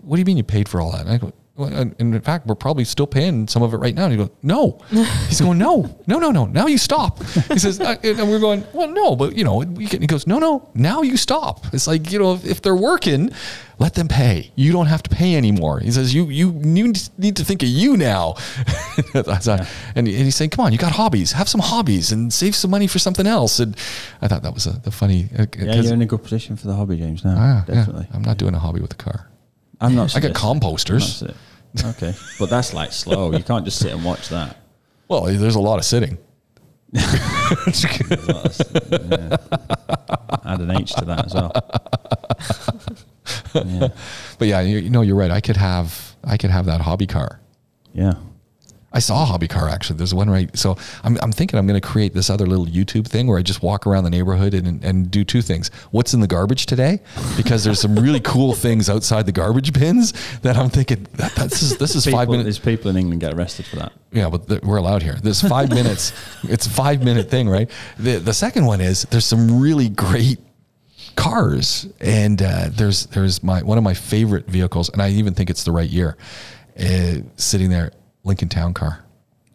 What do you mean you paid for all that? And I go, well, and in fact, we're probably still paying some of it right now. And he goes, no. He's going, no. Now you stop. He says, and we're going, well, no, but, you know, he goes, no, now you stop. It's like, you know, if they're working, let them pay. You don't have to pay anymore. He says, you need to think of you now. And he's saying, come on, you got hobbies. Have some hobbies and save some money for something else. And I thought that was the funny. Yeah, you're in a good position for the hobby, James, now. Definitely. Yeah. I'm not doing a hobby with a car. I'm not. I got composters. Okay, but that's like slow. You can't just sit and watch that. Well, there's a lot of sitting. Add an H to that as well. Yeah. But yeah, you know, you're right. I could have that hobby car. Yeah. I saw a hobby car, actually. There's one right. So I'm thinking I'm going to create this other little YouTube thing where I just walk around the neighborhood and do two things. What's in the garbage today? Because there's some really cool things outside the garbage bins that I'm thinking this is people, 5 minutes. There's people in England get arrested for that. Yeah, but we're allowed here. There's 5 minutes. It's a 5 minute thing, right? The second one is there's some really great cars, and there's one of my favorite vehicles, and I even think it's the right year, sitting there. Lincoln Town Car.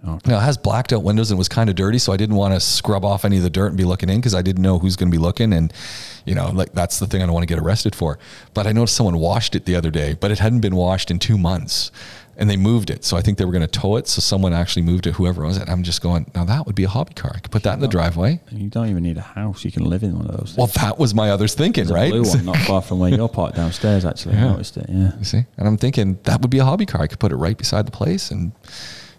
Okay. Now, it has blacked out windows and was kind of dirty, so I didn't want to scrub off any of the dirt and be looking in because I didn't know who's going to be looking, and, you know, like, that's the thing I don't want to get arrested for. But I noticed someone washed it the other day, but it hadn't been washed in 2 months, and they moved it. So I think they were going to tow it, so someone actually moved it, whoever owns it. I'm just going, now that would be a hobby car. I could put that in the driveway. And you don't even need a house. You can live in one of those things. Well, that was my other thinking, right? There's a blue one not far from where you're parked downstairs, actually. Yeah. I noticed it, yeah. You see? And I'm thinking, that would be a hobby car. I could put it right beside the place and...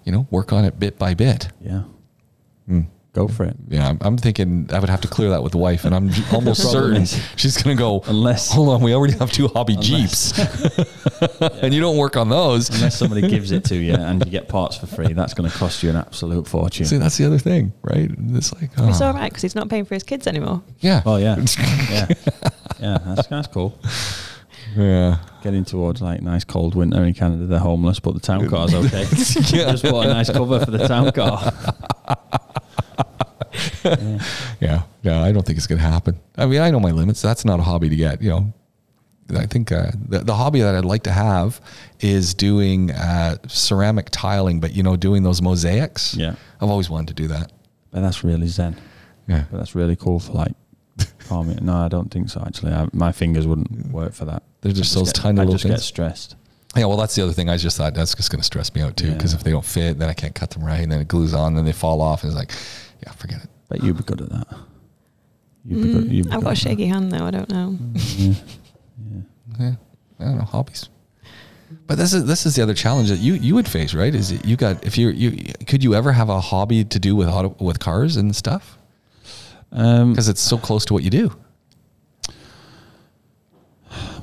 you know, work on it bit by bit. Yeah. Mm. Go for it. Yeah. I'm thinking I would have to clear that with the wife, and I'm almost certain she's going to go, hold on, we already have two hobby Jeeps and you don't work on those. Unless somebody gives it to you and you get parts for free, that's going to cost you an absolute fortune. See, that's the other thing, right? It's like, it's all right. Cause he's not paying for his kids anymore. Yeah. Oh yeah. Yeah. Yeah. That's cool. Yeah. Getting towards like nice cold winter in Canada, they're homeless, but the town car's okay. Yeah. Just bought a nice cover for the town car. Yeah. I don't think it's going to happen. I mean, I know my limits. That's not a hobby to get, you know. I think the hobby that I'd like to have is doing ceramic tiling, but, you know, doing those mosaics. Yeah. I've always wanted to do that. But that's really zen. Yeah. But that's really cool for like Palm. No, I don't think so, actually. My fingers wouldn't work for that. They're just those tiny little things. I just get stressed. Yeah, well, that's the other thing. I just thought that's just going to stress me out, too, because if they don't fit, then I can't cut them right, and then it glues on, and then they fall off. And it's like, yeah, forget it. But you'd be good at that. I've got a shaky hand, though. I don't know. I don't know, hobbies. But this is the other challenge that you would face, right? Is it, could you ever have a hobby to do with cars and stuff? Because it's so close to what you do.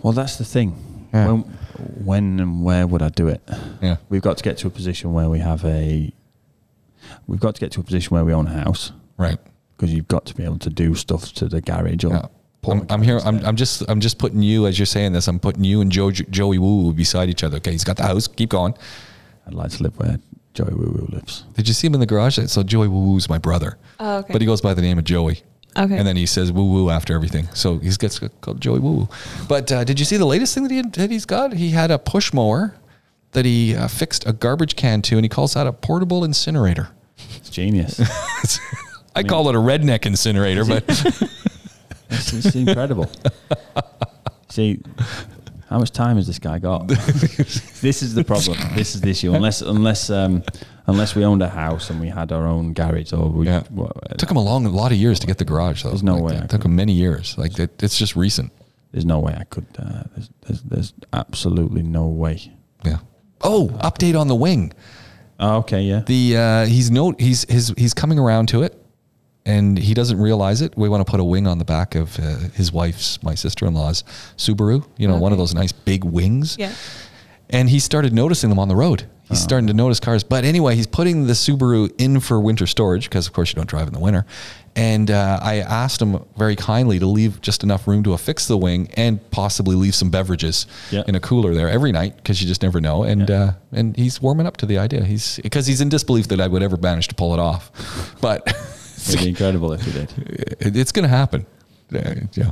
Well, that's the thing. Yeah. When and where would I do it? Yeah, we've got to get to a position where we own a house, right? Because you've got to be able to do stuff to the garage or. Yeah. I'm just putting you, as you're saying this, I'm putting you and Joey Woo Woo beside each other. Okay, he's got the house. Keep going. I'd like to live where Joey Woo Woo lives. Did you see him in the garage? So Joey Woo Woo's my brother. Oh, okay. But he goes by the name of Joey. Okay. And then he says Woo Woo after everything. So he gets called Joey Woo Woo. But did you see the latest thing that he's got? He had a push mower that he fixed a garbage can to, and he calls that a portable incinerator. It's genius. I mean, call it a redneck incinerator, but... It's incredible. See, how much time has this guy got? This is the problem. This is the issue. Unless we owned a house and we had our own garage, or it took him a lot of years to get the garage, though. There's no way. It took him many years. Like it's just recent. There's no way I could. There's absolutely no way. Yeah. Oh, update on the wing. Oh, okay. Yeah. The he's coming around to it. And he doesn't realize it. We want to put a wing on the back of his wife's, my sister-in-law's Subaru, one of those nice big wings. Yeah. And he started noticing them on the road. He's starting to notice cars. But anyway, he's putting the Subaru in for winter storage because, of course, you don't drive in the winter. And I asked him very kindly to leave just enough room to affix the wing and possibly leave some beverages in a cooler there every night because you just never know. And and he's warming up to the idea. Because he's in disbelief that I would ever manage to pull it off. But... It'd be incredible if you did. It's going to happen. Yeah.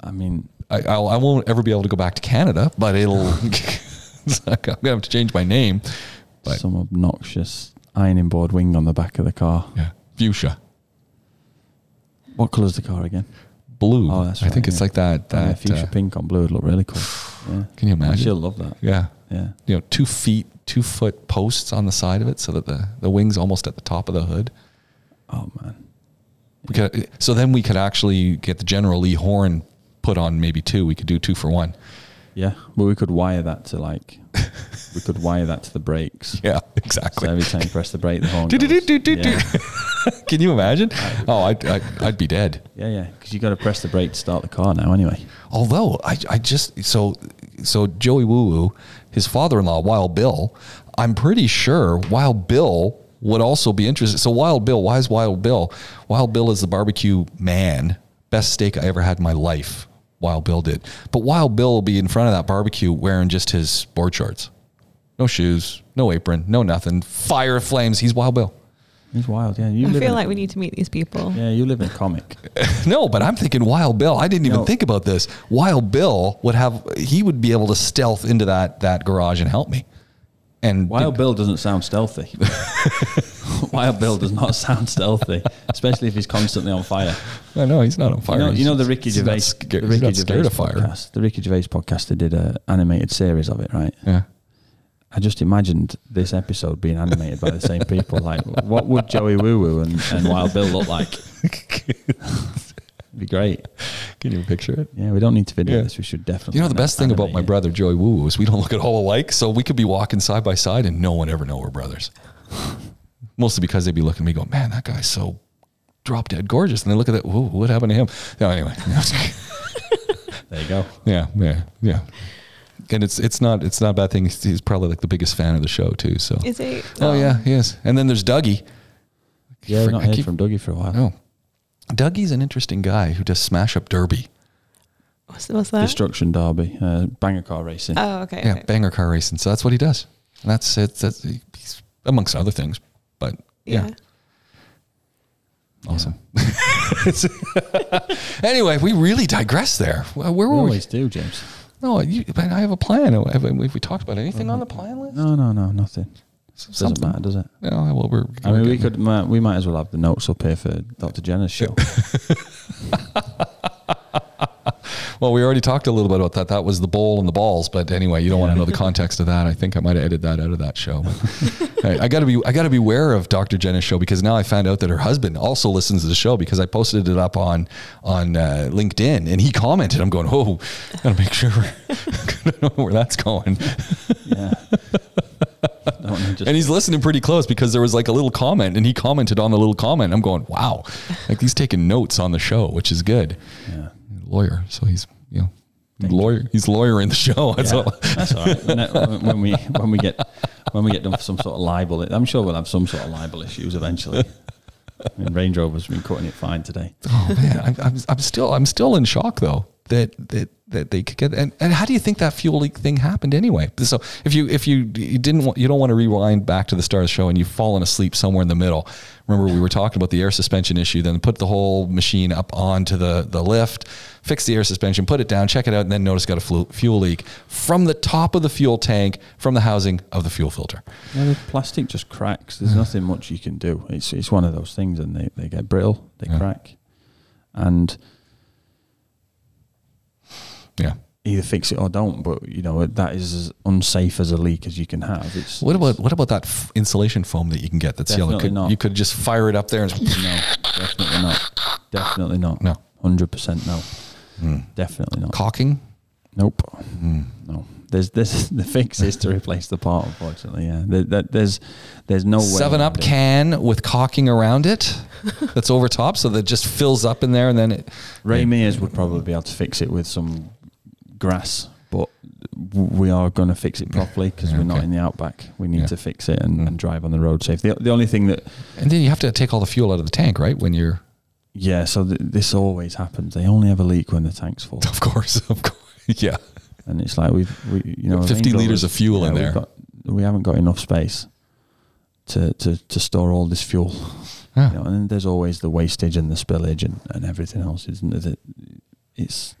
I mean, I won't ever be able to go back to Canada, but I'm going to have to change my name. But. Some obnoxious ironing board wing on the back of the car. Yeah. Fuchsia. What colour's the car again? Blue. Oh, that's right. I think it's like that. Fuchsia pink on blue would look really cool. Yeah. Can you imagine? She'll love that. Yeah. Yeah. 2 foot posts on the side of it so that the wing's almost at the top of the hood. Oh, man. Yeah. So then we could actually get the General Lee horn put on maybe two. We could do 2 for 1. Yeah. Well, we could wire that to the brakes. Yeah, exactly. So every time you press the brake, the horn goes. Can you imagine? I'd be dead. Yeah. Because you got to press the brake to start the car now anyway. Although, I just, so Joey Woo Woo, his father-in-law, Wild Bill, I'm pretty sure Wild Bill... would also be interested. So Wild Bill, why is Wild Bill? Wild Bill is the barbecue man. Best steak I ever had in my life, Wild Bill did. But Wild Bill will be in front of that barbecue wearing just his board shorts. No shoes, no apron, no nothing. Fire flames. He's Wild Bill. He's wild, yeah. I feel like we need to meet these people. Yeah, you live in comic. No, but I'm thinking Wild Bill. I didn't even think about this. Wild Bill would be able to stealth into that garage and help me. And Wild Bill doesn't sound stealthy. Wild Bill does not sound stealthy, especially if he's constantly on fire. I know he's not on fire. You know the Ricky Gervais podcast. The Ricky Gervais podcast, they did an animated series of it, right? Yeah. I just imagined this episode being animated by the same people. Like, what would Joey Woo Woo and Wild Bill look like? It'd be great. Can you picture it? Yeah, we don't need to video this. We should definitely. The best thing about my brother, Joey Woo Woo, is we don't look at all alike. So we could be walking side by side and no one ever know we're brothers. Mostly because they'd be looking at me going, man, that guy's so drop dead gorgeous. And they look at that. What happened to him? No, anyway. There you go. Yeah. And it's not a bad thing. He's probably like the biggest fan of the show too. So is he? Oh, yeah, he is. And then there's Dougie. Yeah, I've not heard from Dougie for a while. No. Dougie's an interesting guy who does smash-up derby. What's that? Destruction derby. Banger car racing. Oh, okay. Yeah, okay. Banger car racing. So that's what he does. And that's it. He's amongst other things. But, yeah. Awesome. Yeah. Anyway, we really digress there. Where were we? Always do, James. No, but I have a plan. Have we talked about anything on the plan list? No, nothing. Doesn't matter, does it? No, well, we might as well have the notes up here for Dr. Jenner's show. Well, we already talked a little bit about that. That was the bowl and the balls. But anyway, you don't want to know the context of that. I think I might have edited that out of that show. But, right, I got to be aware of Dr. Jenna's show, because now I found out that her husband also listens to the show, because I posted it up on LinkedIn and he commented. I'm going, oh, gotta make sure I don't know where that's going. Yeah. And he's listening pretty close, because there was like a little comment and he commented on the little comment. I'm going, wow, like he's taking notes on the show, which is good. Yeah. Lawyer. So he's, lawyer. He's lawyering the show. That's all. That's all right. When we get done for some sort of libel, I'm sure we'll have some sort of libel issues eventually. I mean, Range Rover's been cutting it fine today. Oh man. I'm still in shock though, that they could get. And how do you think that fuel leak thing happened anyway? So you don't want to rewind back to the start of the show and you've fallen asleep somewhere in the middle. Remember, we were talking about the air suspension issue, then put the whole machine up onto the lift, fix the air suspension, put it down, check it out, and then notice got a fuel leak from the top of the fuel tank, from the housing of the fuel filter. Yeah, the plastic just cracks. There's nothing much you can do. It's one of those things, and they get brittle, they crack. And yeah, either fix it or don't. But that is as unsafe as a leak as you can have. What about that insulation foam that you can get? That's yellow. You could just fire it up there and no, definitely not. Definitely not. No, 100% no. Definitely not. Caulking? Nope. No. There's the fix is to replace the part. Unfortunately, yeah. There's no way. 7-Up can with caulking around it that's over top, so that just fills up in there, and then it. Ray Mears would probably be able to fix it with some grass, but we are going to fix it properly, because we're not in the outback. We need to fix it and drive on the road safe. The only thing that, and then you have to take all the fuel out of the tank, right? When you're so this always happens. They only have a leak when the tank's full. Of course, yeah. And it's like we've 50 liters of fuel in there. We haven't got enough space to store all this fuel. Yeah. And there's always the wastage and the spillage and everything else, isn't it? It's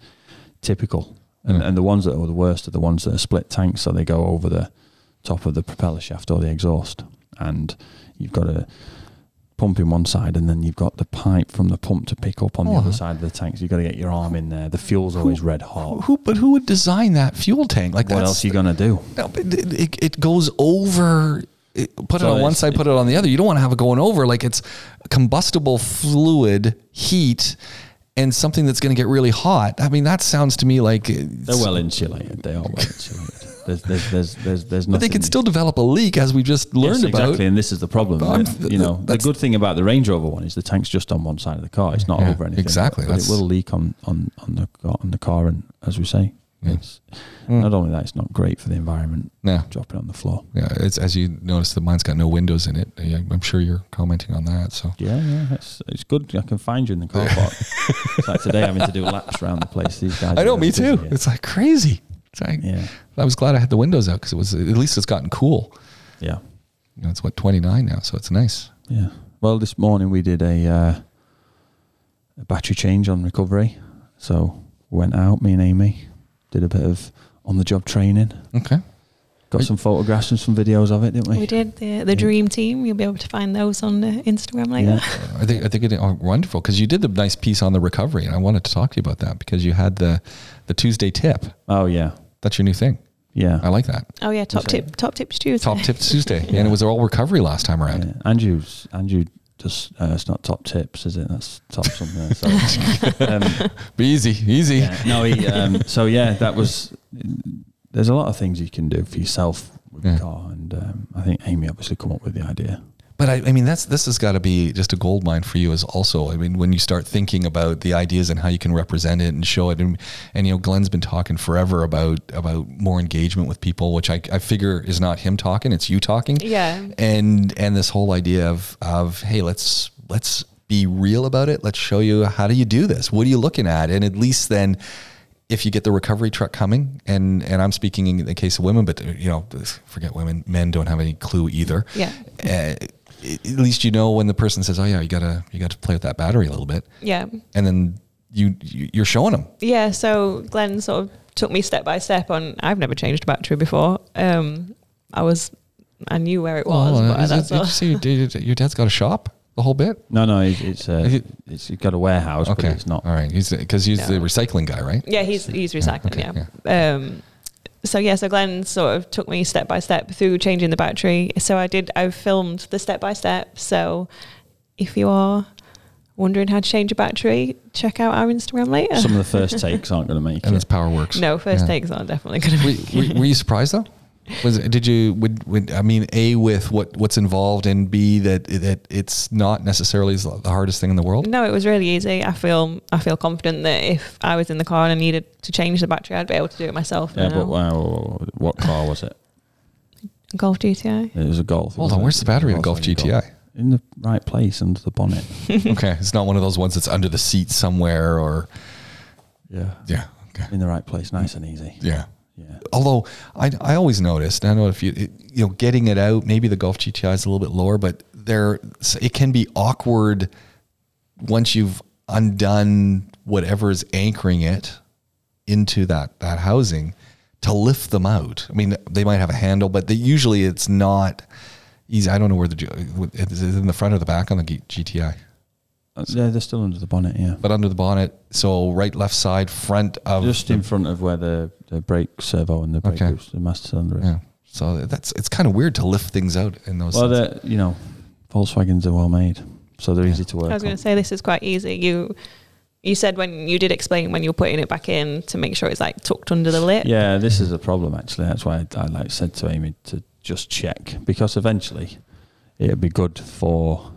typical. And the ones that are the worst are the ones that are split tanks, so they go over the top of the propeller shaft or the exhaust. And you've got a pump in one side, and then you've got the pipe from the pump to pick up on the other side of the tank. So you've got to get your arm in there. The fuel's always red hot. But who would design that fuel tank? Like, what else are you going to do? No, it goes over. Put it on one side, put it on the other. You don't want to have it going over. Like, it's combustible fluid, heat, and something that's going to get really hot. I mean, that sounds to me like they're well insulated. They are well insulated. There's nothing. But they can still develop a leak, as we just learned about. Exactly, and this is the problem. The good thing about the Range Rover one is the tank's just on one side of the car. It's not over anything. Exactly, but it will leak on the car, and as we say. Yes. Not only that, it's not great for the environment. No. Drop it on the floor. Yeah, it's, as you notice, the mine's got no windows in it. I'm sure you're commenting on that. So yeah, it's good. I can find you in the car park. It's like today having to do laps around the place. These guys. I know, me too. Here. It's like crazy. It's like, I was glad I had the windows out, because it was, at least it's gotten cool. Yeah, it's 29 now, so it's nice. Yeah. Well, this morning we did a battery change on recovery, so went out, me and Amy. Did a bit of on-the-job training. Okay. Got some photographs and some videos of it, didn't we? We did. The Dream Team. You'll be able to find those on Instagram later. Yeah. I think it are wonderful, because you did the nice piece on the recovery, and I wanted to talk to you about that, because you had the Tuesday tip. Oh, yeah. That's your new thing. Yeah. I like that. Oh, yeah. Top Tips Tuesday. Yeah. And it was all recovery last time around. Yeah. Andrew just, it's not top tips, is it? That's top something. So, be easy. Yeah, no, that was. There's a lot of things you can do for yourself with the car, and I think Amy obviously come up with the idea. But I mean, this has got to be just a gold mine for you as also. I mean, when you start thinking about the ideas and how you can represent it and show it, and Glenn's been talking forever about more engagement with people, which I figure is not him talking, it's you talking. Yeah. And this whole idea of hey, let's be real about it. Let's show you how do you do this. What are you looking at? And at least then, if you get the recovery truck coming, and I'm speaking in the case of women, but forget women, men don't have any clue either. Yeah. At least when the person says, "Oh yeah, you got to play with that battery a little bit." Yeah. And then you're showing them. Yeah. So Glenn sort of took me step by step on. I've never changed a battery before. I knew where it was. But that's all. Did you see your dad's got a shop? the whole bit? No, it's got a warehouse, okay. But it's not. All right, because he's the recycling guy, right? Yeah, he's recycling, yeah. So Glenn sort of took me step by step through changing the battery. So I filmed the step by step. So if you are wondering how to change a battery, check out our Instagram later. Some of the first takes aren't going to make it. And it's PowerWorks. No, first takes aren't definitely going to make it. Were you surprised though? With what's involved, and B, that it's not necessarily the hardest thing in the world? No, it was really easy. I feel confident that if I was in the car and I needed to change the battery, I'd be able to do it myself. Yeah, but what car was it? Golf GTI. It was a Golf. Hold on, where's the battery in a Golf GTI? In the right place, under the bonnet. Okay, it's not one of those ones that's under the seat somewhere, or... Yeah. Yeah, okay. In the right place, nice and easy. Yeah. Yeah. Although I always noticed, I know if you getting it out, maybe the Golf GTI is a little bit lower, but it can be awkward once you've undone whatever is anchoring it into that housing to lift them out. I mean, they might have a handle, but usually it's not easy. I don't know where is it in the front or the back on the GTI? Yeah, they're still under the bonnet, yeah. But under the bonnet, so right, left side, front of... Just in front of where the brake servo and the brake loops, the master cylinder is. Yeah. So it's kind of weird to lift things out in those... Well, Volkswagens are well made, so they're easy to work on. I was going to say, this is quite easy. You said when you did explain when you were putting it back in to make sure it's like tucked under the lip. Yeah, this is a problem, actually. That's why I said to Amy to just check, because eventually it would be good for...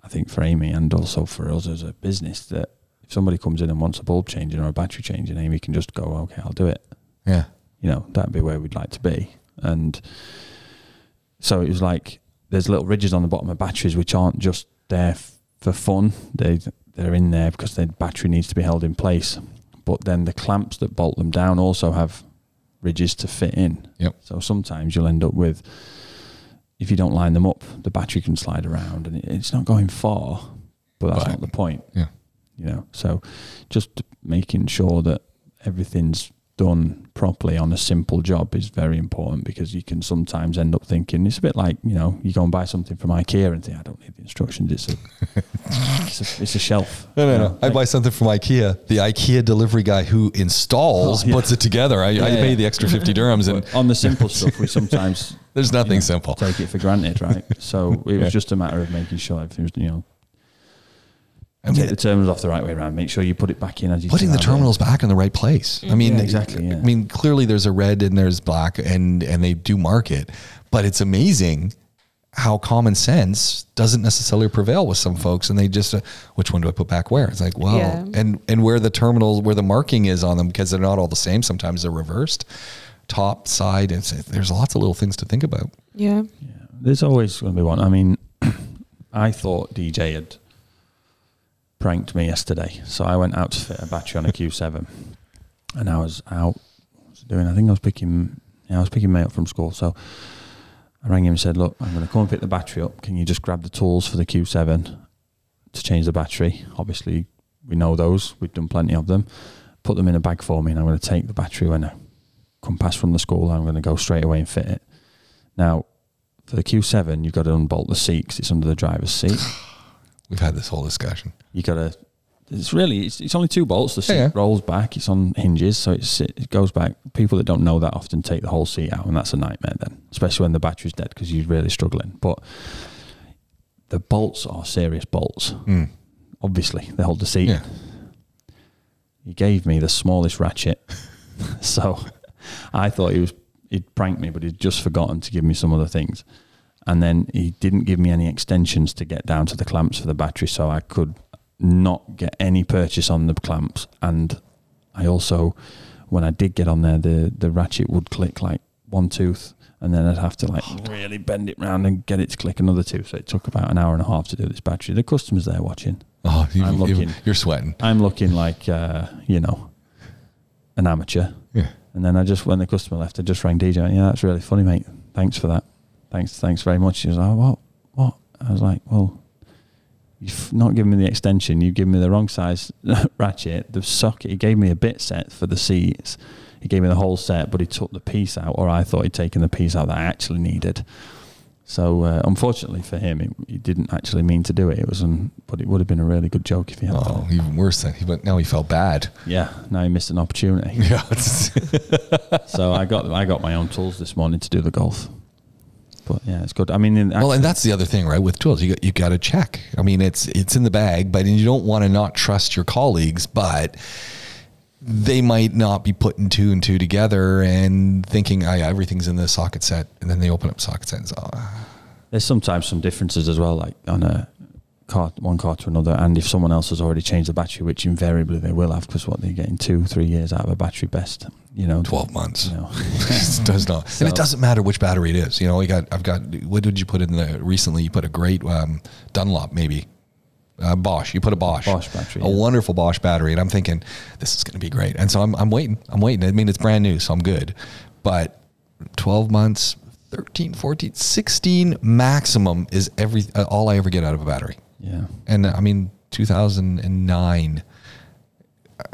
I think for Amy and also for us as a business, that if somebody comes in and wants a bulb changing or a battery changing, Amy can just go, okay, I'll do it. Yeah. That'd be where we'd like to be. And so it was like, there's little ridges on the bottom of batteries, which aren't just there for fun. They're in there because the battery needs to be held in place. But then the clamps that bolt them down also have ridges to fit in. Yep. So sometimes you'll end up with, if you don't line them up, the battery can slide around, and it's not going far, but that's not the point. Yeah. So just making sure that everything's done properly on a simple job is very important, because you can sometimes end up thinking, it's a bit like, you go and buy something from IKEA and think, I don't need the instructions. It's a shelf. No. I buy something from IKEA. The IKEA delivery guy who installs puts it together. I pay the extra 50 dirhams. And on the simple stuff, we sometimes... There's nothing simple. Take it for granted, right? So it was just a matter of making sure everything was, take the terminals off the right way around. Make sure you put it back in as you putting the terminals back in the right place. I mean, exactly. Yeah. I mean, clearly there's a red and there's black, and they do mark it, but it's amazing how common sense doesn't necessarily prevail with some folks, and they just which one do I put back where? It's like, wow, and where the terminal, where the marking is on them, because they're not all the same. Sometimes they're reversed, top, side. There's lots of little things to think about. Yeah. There's always going to be one. I mean, I thought DJ had pranked me yesterday. So I went out to fit a battery on a Q7, and I was out I was picking May up from school. So I rang him and said, look, I'm going to come and pick the battery up. Can you just grab the tools for the Q7 to change the battery? Obviously we know those, we've done plenty of them. Put them in a bag for me, and I'm going to take the battery when I come past from the school. I'm going to go straight away and fit it. Now for the Q7, you've got to unbolt the seat because it's under the driver's seat. We've had this whole discussion. You got to... It's only two bolts. The seat rolls back. It's on hinges, so it goes back. People that don't know that often take the whole seat out, and that's a nightmare then, especially when the battery's dead, because you're really struggling. But the bolts are serious bolts. Mm. Obviously, they hold the seat. Yeah. He gave me the smallest ratchet. So I thought he'd pranked me, but he'd just forgotten to give me some other things. And then he didn't give me any extensions to get down to the clamps for the battery, so I could not get any purchase on the clamps. And I also, when I did get on there, the ratchet would click like one tooth, and then I'd have to really bend it round and get it to click another tooth. So it took about an hour and a half to do this battery. The customer's there watching. Oh, you're sweating. I'm looking like, an amateur. Yeah. And then when the customer left, I just rang DJ. Yeah, that's really funny, mate. Thanks for that. Thanks very much. She was like, what? I was like, well, you've not given me the extension. You've given me the wrong size ratchet. The socket, he gave me a bit set for the seats. He gave me the whole set, but he took the piece out, or I thought he'd taken the piece out that I actually needed. So unfortunately for him, he didn't actually mean to do it. But it would have been a really good joke if he had. Oh, done. Even worse than now he felt bad. Yeah, now he missed an opportunity. Yeah. So I got my own tools this morning to do the golf. But yeah, it's good. I mean, and that's the other thing, right? With tools, you got to check. I mean, it's in the bag, but you don't want to not trust your colleagues, but they might not be putting two and two together and thinking, oh, yeah, everything's in the socket set. And then they open up socket sets. Oh. There's sometimes some differences as well, like on a car, one car to another. And if someone else has already changed the battery, which invariably they will have, because what they're getting 2-3 years out of a battery best, 12 months, it does not. So, and it doesn't matter which battery it is. What did you put in there recently? You put a great Dunlop, maybe. Bosch. You put a Bosch battery, wonderful Bosch battery, and I'm thinking this is going to be great. And so I'm waiting. I mean, it's brand new, so I'm good. But 12 months, 13, 14, 16 maximum is all I ever get out of a battery. Yeah. And I mean, 2009, I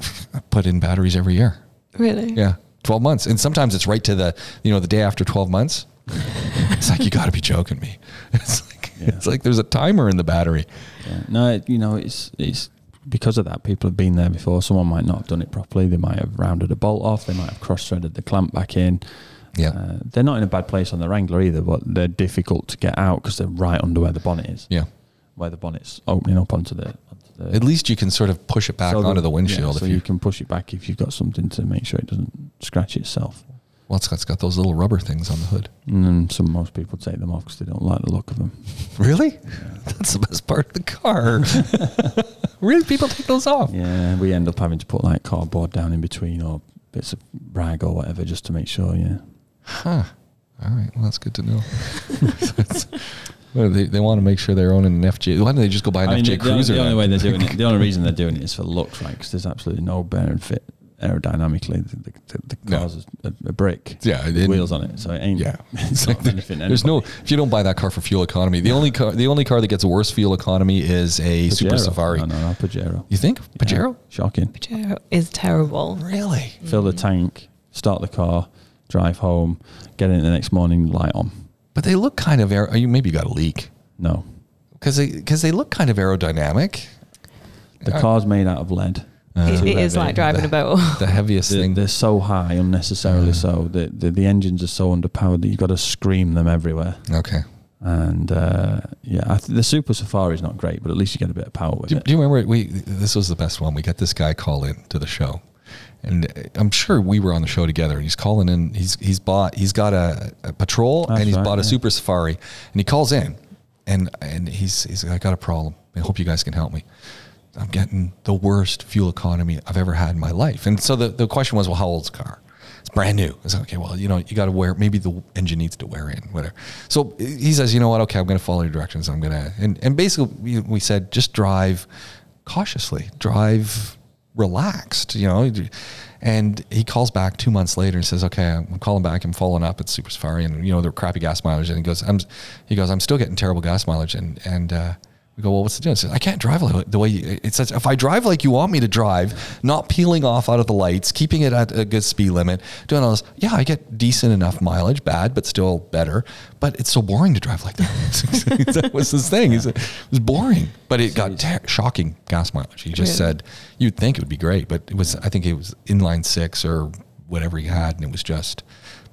put in batteries every year. Really? Yeah. 12 months, and sometimes it's right to the the day after 12 months. It's like, you got to be joking me. It's like there's a timer in the battery. Yeah. No, it's because of that. People have been there before. Someone might not have done it properly. They might have rounded a bolt off. They might have cross-threaded the clamp back in. Yeah, they're not in a bad place on the Wrangler either, but they're difficult to get out because they're right under where the bonnet is. Yeah, where the bonnet's opening up onto the. At least you can sort of push it back onto the windshield. Yeah, so you can push it back if you've got something to make sure it doesn't scratch itself. Well, it's got those little rubber things on the hood. And most people take them off because they don't like the look of them. Really? Yeah. That's the best part of the car. Really? People take those off? Yeah, we end up having to put like cardboard down in between or bits of rag or whatever just to make sure, yeah. Huh. All right. Well, that's good to know. They want to make sure they're owning an FJ. Why don't they just go buy an FJ Cruiser? The only way they're doing it, the only reason they're doing it is for looks, right? Because there's absolutely no bear and fit. Aerodynamically, the car's a brick. Yeah, wheels on it, so it ain't. Yeah, it's not benefiting anybody. There's no. If you don't buy that car for fuel economy, the only car that gets a worse fuel economy is a Pajero. Super Safari. No, Pajero. You think Pajero? Shocking. Pajero is terrible. Really? Fill the tank, start the car, drive home, get in the next morning, light on. But they look kind of maybe you got a leak. No, because they look kind of aerodynamic. The car's made out of lead. It is like driving a boat. The heaviest thing. They're so high, unnecessarily so. The engines are so underpowered that you've got to scream them everywhere. Okay. And the Super Safari is not great, but at least you get a bit of power with it. Do you remember, this was the best one. We got this guy call in to the show. And I'm sure we were on the show together. And he's calling in. He's got a Patrol, and he's bought a Super Safari. And he calls in, and he's like, I got a problem. I hope you guys can help me. I'm getting the worst fuel economy I've ever had in my life. And so the question was, well, how old's the car? It's brand new. I said, okay, well, you got to wear, maybe the engine needs to wear in, whatever. So he says, you know what? Okay, I'm going to follow your directions. I'm going to, and basically we said, just drive cautiously, drive relaxed, And he calls back 2 months later and says, okay, I'm calling back. I'm following up at Super Safari and, they're crappy gas mileage. And he goes, I'm still getting terrible gas mileage. And we go, well, what's the deal? He says, I can't drive the way you... It says, if I drive like you want me to drive, not peeling off out of the lights, keeping it at a good speed limit, doing all this, yeah, I get decent enough mileage, bad, but still better. But it's so boring to drive like that. That was his thing. Yeah. It was boring, but it got shocking gas mileage. He just said, you'd think it would be great, but it was. I think it was inline six or whatever he had, and it was just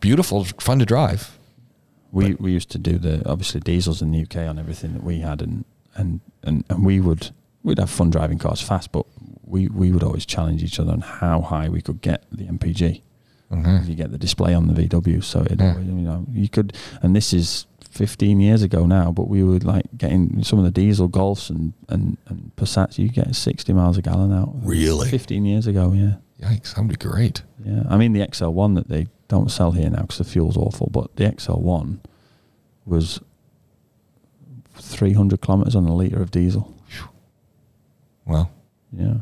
beautiful, fun to drive. We used to do obviously, diesels in the UK on everything that we had, and we'd have fun driving cars fast, but we would always challenge each other on how high we could get the MPG. If you get the display on the VW, so always, you could. And this is 15 years ago now, but we would like getting some of the diesel Golfs and Passats. You get 60 miles a gallon out. Really? 15 years ago, yeah. Yikes, that'd be great. Yeah, I mean the XL1 that they don't sell here now because the fuel's awful, but the XL1 was 300 kilometers on a liter of diesel. Well, yeah.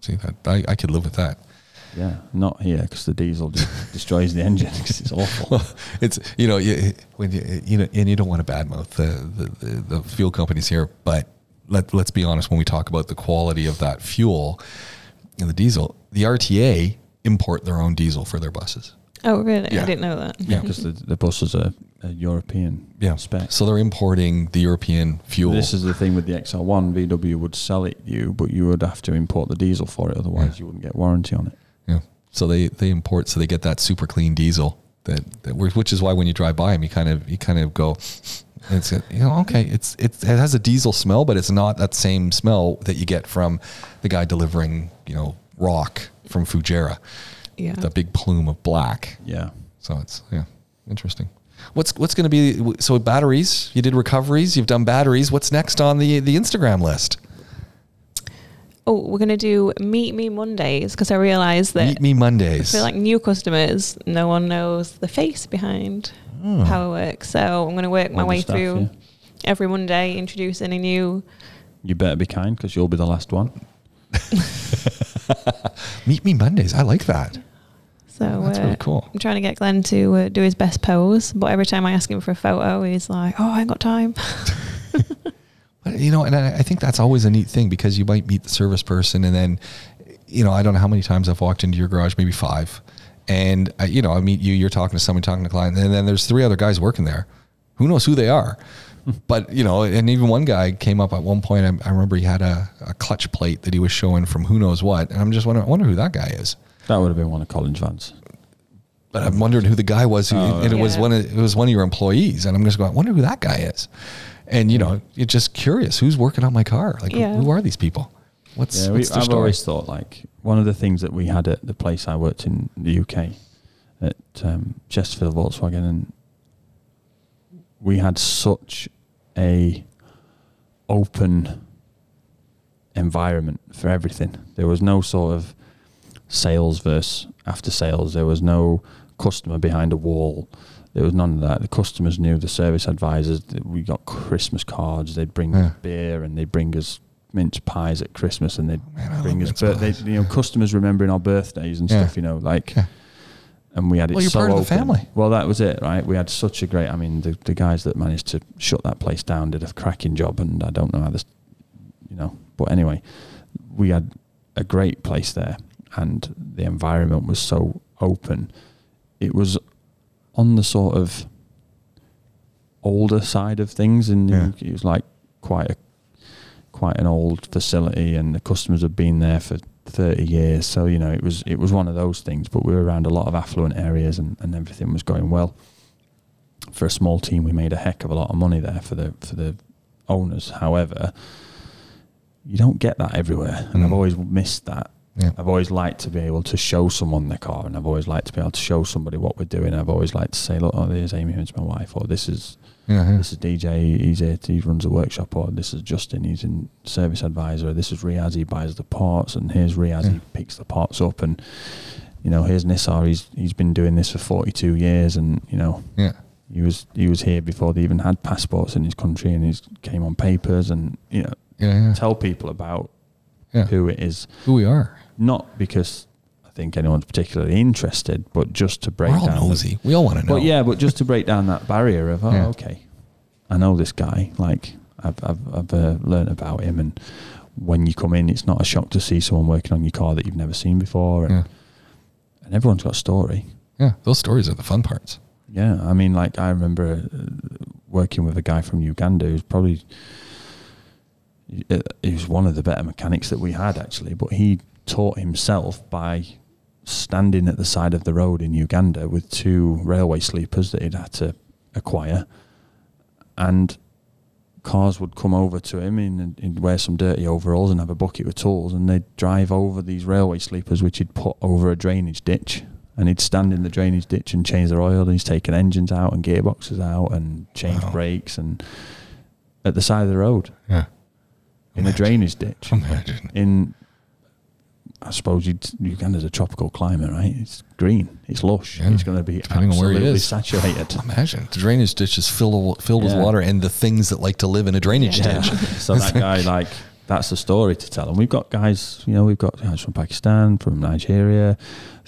See that I could live with that. Yeah, not here because the diesel just destroys the engine because it's awful. Well, it's and you don't want to badmouth the fuel companies here, but let's be honest when we talk about the quality of that fuel and the diesel. The RTA import their own diesel for their buses. Oh, really? Yeah. I didn't know that. Yeah, because the bus is a European spec. So they're importing the European fuel. This is the thing with the XL1. VW would sell it you, but you would have to import the diesel for it. Otherwise, you wouldn't get warranty on it. Yeah. So they import, so they get that super clean diesel that which is why when you drive by them, you kind of go... It's it has a diesel smell, but it's not that same smell that you get from the guy delivering rock from Fujairah, the big plume of black. Yeah, so it's interesting. What's going to be so batteries? You did recoveries. You've done batteries. What's next on the Instagram list? Oh, we're going to do Meet Me Mondays because I realized that Meet Me Mondays. I feel like new customers, no one knows the face behind PowerWorks. So I'm going to work my way through every Monday, introducing a new... You better be kind because you'll be the last one. Meet Me Mondays. I like that. So that's really cool. I'm trying to get Glenn to do his best pose, but every time I ask him for a photo, he's like, oh, I ain't got time. And I think that's always a neat thing because you might meet the service person and then, I don't know how many times I've walked into your garage, maybe 5. And, I meet you, you're talking to someone, talking to a client, and then there's 3 other guys working there. Who knows who they are? But, and even one guy came up at one point. I remember he had a clutch plate that he was showing from who knows what. And I'm just wondering, I wonder who that guy is. That would have been one of Collins' vans. But I'm wondering who the guy was. It was one of your employees. And I'm just going, I wonder who that guy is. And, you're just curious. Who's working on my car? Like, who are these people? What's the story? I've always thought, one of the things that we had at the place I worked in the UK, at Chesterfield Volkswagen, and we had such a open environment for everything. There was no sort of sales versus after sales. There was no customer behind a wall. There was none of that. The customers knew, the service advisors. We got Christmas cards. They'd bring us beer and they'd bring us mince pies at Christmas, and they'd bring us customers remembering our birthdays and stuff, and we had you're so part of the family. Well, that was it, right? We had such a great, the guys that managed to shut that place down did a cracking job, and I don't know how this, but anyway, we had a great place there, and the environment was so open. It was on the sort of older side of things, and it was like quite an old facility, and the customers have been there for 30 years. So, it was one of those things, but we were around a lot of affluent areas and everything was going well. For a small team, we made a heck of a lot of money there for the owners. However, you don't get that everywhere. And I've always missed that. Yeah. I've always liked to be able to show someone the car, and I've always liked to be able to show somebody what we're doing. I've always liked to say, look, oh, there's Amy, who's my wife, or this is... This is DJ, he's here, he runs a workshop, or this is Justin, he's in service advisor, this is Riaz, he buys the parts, and here's Riaz, he picks the parts up, and here's Nissar, he's been doing this for 42 years, and he was here before they even had passports in his country, and he came on papers, and tell people about who it is, who we are, not because think anyone's particularly interested, but just to break down... We're all nosy. We all want to know. But just to break down that barrier of, okay, I know this guy, I've learnt about him, and when you come in, it's not a shock to see someone working on your car that you've never seen before, and everyone's got a story. Yeah, those stories are the fun parts. Yeah, I remember working with a guy from Uganda who's probably... He was one of the better mechanics that we had, actually, but he taught himself by... standing at the side of the road in Uganda with 2 railway sleepers that he'd had to acquire, and cars would come over to him and he'd wear some dirty overalls and have a bucket with tools, and they'd drive over these railway sleepers which he'd put over a drainage ditch, and he'd stand in the drainage ditch and change their oil, and he's taken engines out and gearboxes out and changed brakes, and at the side of the road in a drainage ditch. Imagine. I suppose Uganda's a tropical climate, right? It's green, it's lush, it's going to be depending absolutely on where it is. Saturated. Imagine the drainage ditch is filled with water and the things that like to live in a drainage ditch. So that guy, that's the story to tell. And we've got guys, we've got guys from Pakistan, from Nigeria,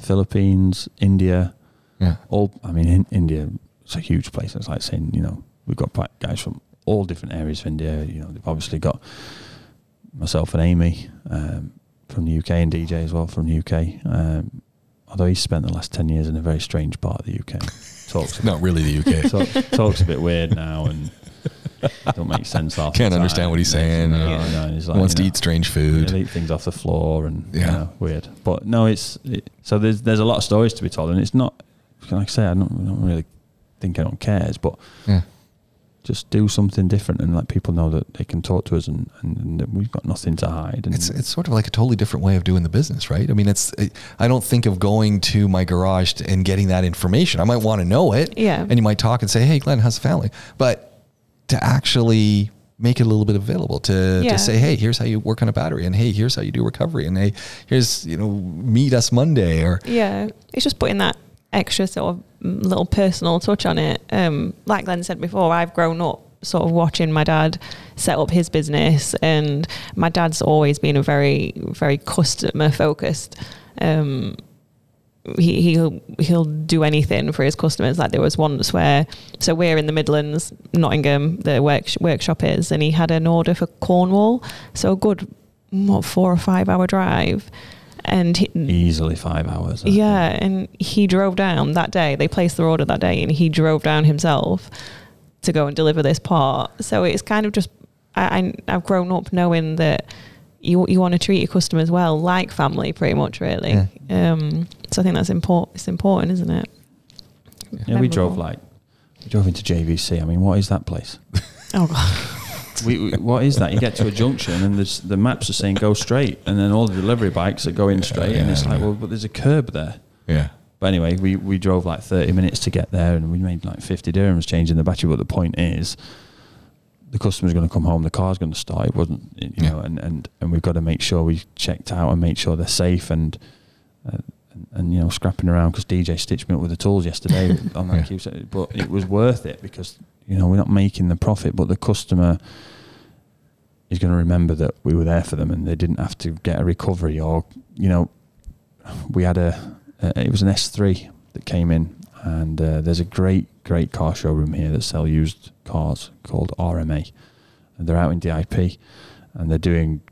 Philippines, India. Yeah, India is a huge place. It's like saying, we've got guys from all different areas of India. They've obviously got myself and Amy. From the UK, and DJ as well from the UK, although he spent the last 10 years in a very strange part of the UK. Talks not really the UK. Talks a bit weird now and don't make sense. Can't understand what he's saying. Wants to eat strange food. He'll eat things off the floor and weird. But no, so there's a lot of stories to be told, and it's not, like I say, I don't really think anyone cares, but just do something different and let people know that they can talk to us and that we've got nothing to hide. And it's sort of like a totally different way of doing the business, right? I mean, I don't think of going to my garage and getting that information. I might want to know it. Yeah. And you might talk and say, hey, Glenn, how's the family? But to actually make it a little bit available to say, hey, here's how you work on a battery, and hey, here's how you do recovery, and hey, here's, meet us Monday or. Yeah. It's just putting that extra sort of little personal touch on it. Like Glenn said before, I've grown up sort of watching my dad set up his business, and my dad's always been a very, very customer focused. He'll do anything for his customers. Like there was once so we're in the Midlands, Nottingham, the workshop is, and he had an order for Cornwall. So a good 4 or 5 hour drive. And easily 5 hours. And he drove down that day. They placed their order that day, and he drove down himself to go and deliver this part. So it's kind of just, I've grown up knowing that you want to treat your customers well, like family, pretty much, really. Yeah. So I think that's important. It's important, isn't it? Yeah, we drove into JVC. I mean, what is that place? Oh God. What is that? You get to a junction and the maps are saying go straight, and then all the delivery bikes are going straight, and it's like, well, but there's a curb there. Yeah. But anyway, we drove like 30 minutes to get there, and we made like 50 dirhams changing the battery. But the point is, the customer's going to come home, the car's going to start. It wasn't, and we've got to make sure we checked out and make sure they're safe and scrapping around, because DJ stitched me up with the tools yesterday on that cube, but it was worth it because. We're not making the profit, but the customer is going to remember that we were there for them, and they didn't have to get a recovery or, we had it was an S3 that came in, and there's a great, great car showroom here that sell used cars called RMA, and they're out in DIP, and they're doing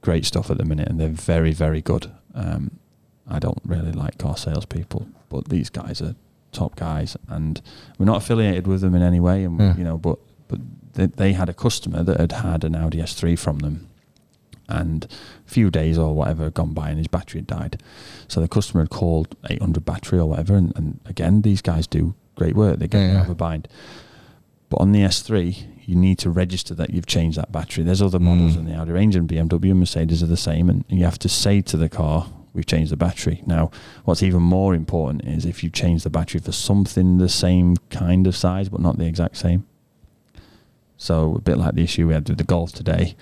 great stuff at the minute, and they're very, very good. I don't really like car salespeople, but these guys are top guys, and we're not affiliated with them in any way, and but they had a customer that had an Audi S3 from them, and a few days or whatever had gone by and his battery had died, so the customer had called 800 battery or whatever, and again, these guys do great work, they get you out of a bind. But on the S3 you need to register that you've changed that battery. There's other models in the Audi range, and BMW and Mercedes are the same, and you have to say to the car, we've changed the battery. Now, what's even more important is if you change the battery for something the same kind of size, but not the exact same. So a bit like the issue we had with the Golf today.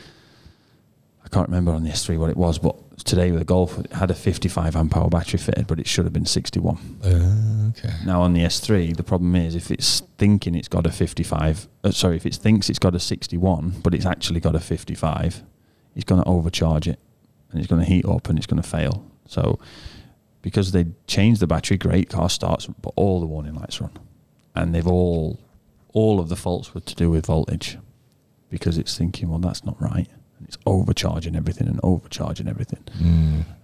I can't remember on the S3 what it was, but today with the Golf, it had a 55 amp hour battery fitted, but it should have been 61. Okay. Now on the S3, the problem is if it's thinking it's got a 55, if it thinks it's got a 61, but it's actually got a 55, it's going to overcharge it, and it's going to heat up, and it's going to fail. So because they changed the battery, great, car starts, but all the warning lights are on, and they've all of the faults were to do with voltage, because it's thinking, well, that's not right, and it's overcharging everything.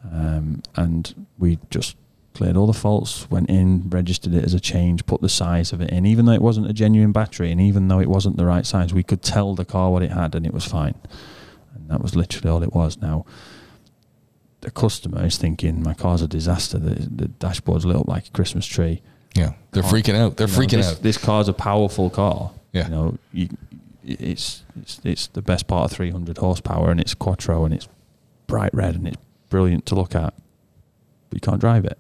And we just cleared all the faults, went in, registered it as a change, put the size of it in, even though it wasn't a genuine battery, and even though it wasn't the right size, we could tell the car what it had, and it was fine, and that was literally all it was. Now the customer is thinking, my car's a disaster. The dashboard's lit up like a Christmas tree. Yeah, they're freaking out. This car's a powerful car. Yeah, it's the best part of 300 horsepower, and it's quattro, and it's bright red, and it's brilliant to look at. But you can't drive it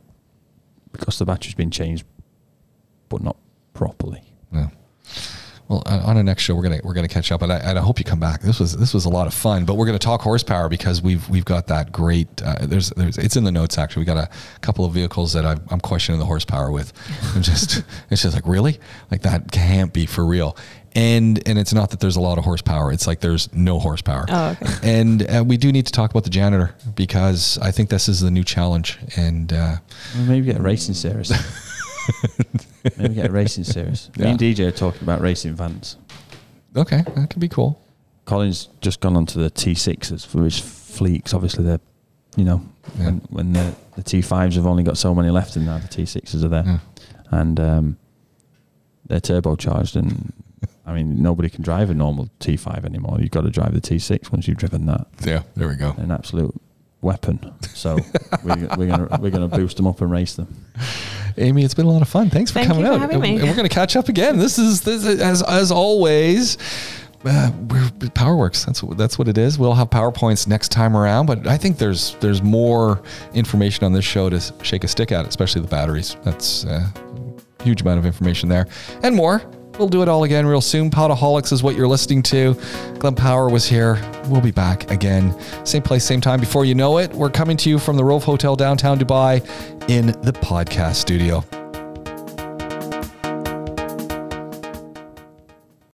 because the battery's been changed, but not properly. Yeah. Well, on our next show, we're gonna catch up, and I hope you come back. This was a lot of fun, but we're gonna talk horsepower because we've got that great. It's in the notes actually. We got a couple of vehicles that I'm questioning the horsepower with. It's just like, really, like that can't be for real. And it's not that there's a lot of horsepower. It's like there's no horsepower. Oh, okay. And we do need to talk about the janitor, because I think this is the new challenge. And maybe get a racing series. Maybe get a racing series. Me and DJ are talking about racing vans. Okay, that could be cool. Collins just gone onto the T6s for his fleets. Obviously, they're yeah. when the T5s have only got so many left and now the T6s are there, yeah. And they're turbocharged, and I mean nobody can drive a normal T5 anymore. You've got to drive the T6 once you've driven that. Yeah, there we go. An absolute weapon. So we're gonna boost them up and race them. Amy, it's been a lot of fun. Thanks for coming out. Thank you for having me. And we're gonna catch up again. This is as always. We're PowerWorks. That's what it is. We'll have PowerPoints next time around, but I think there's more information on this show to shake a stick at, especially the batteries. That's a huge amount of information there, and more. We'll do it all again real soon. Podaholics is what you're listening to. Glenn Power was here. We'll be back again. Same place, same time. Before you know it, we're coming to you from the Rove Hotel, downtown Dubai, in the podcast studio.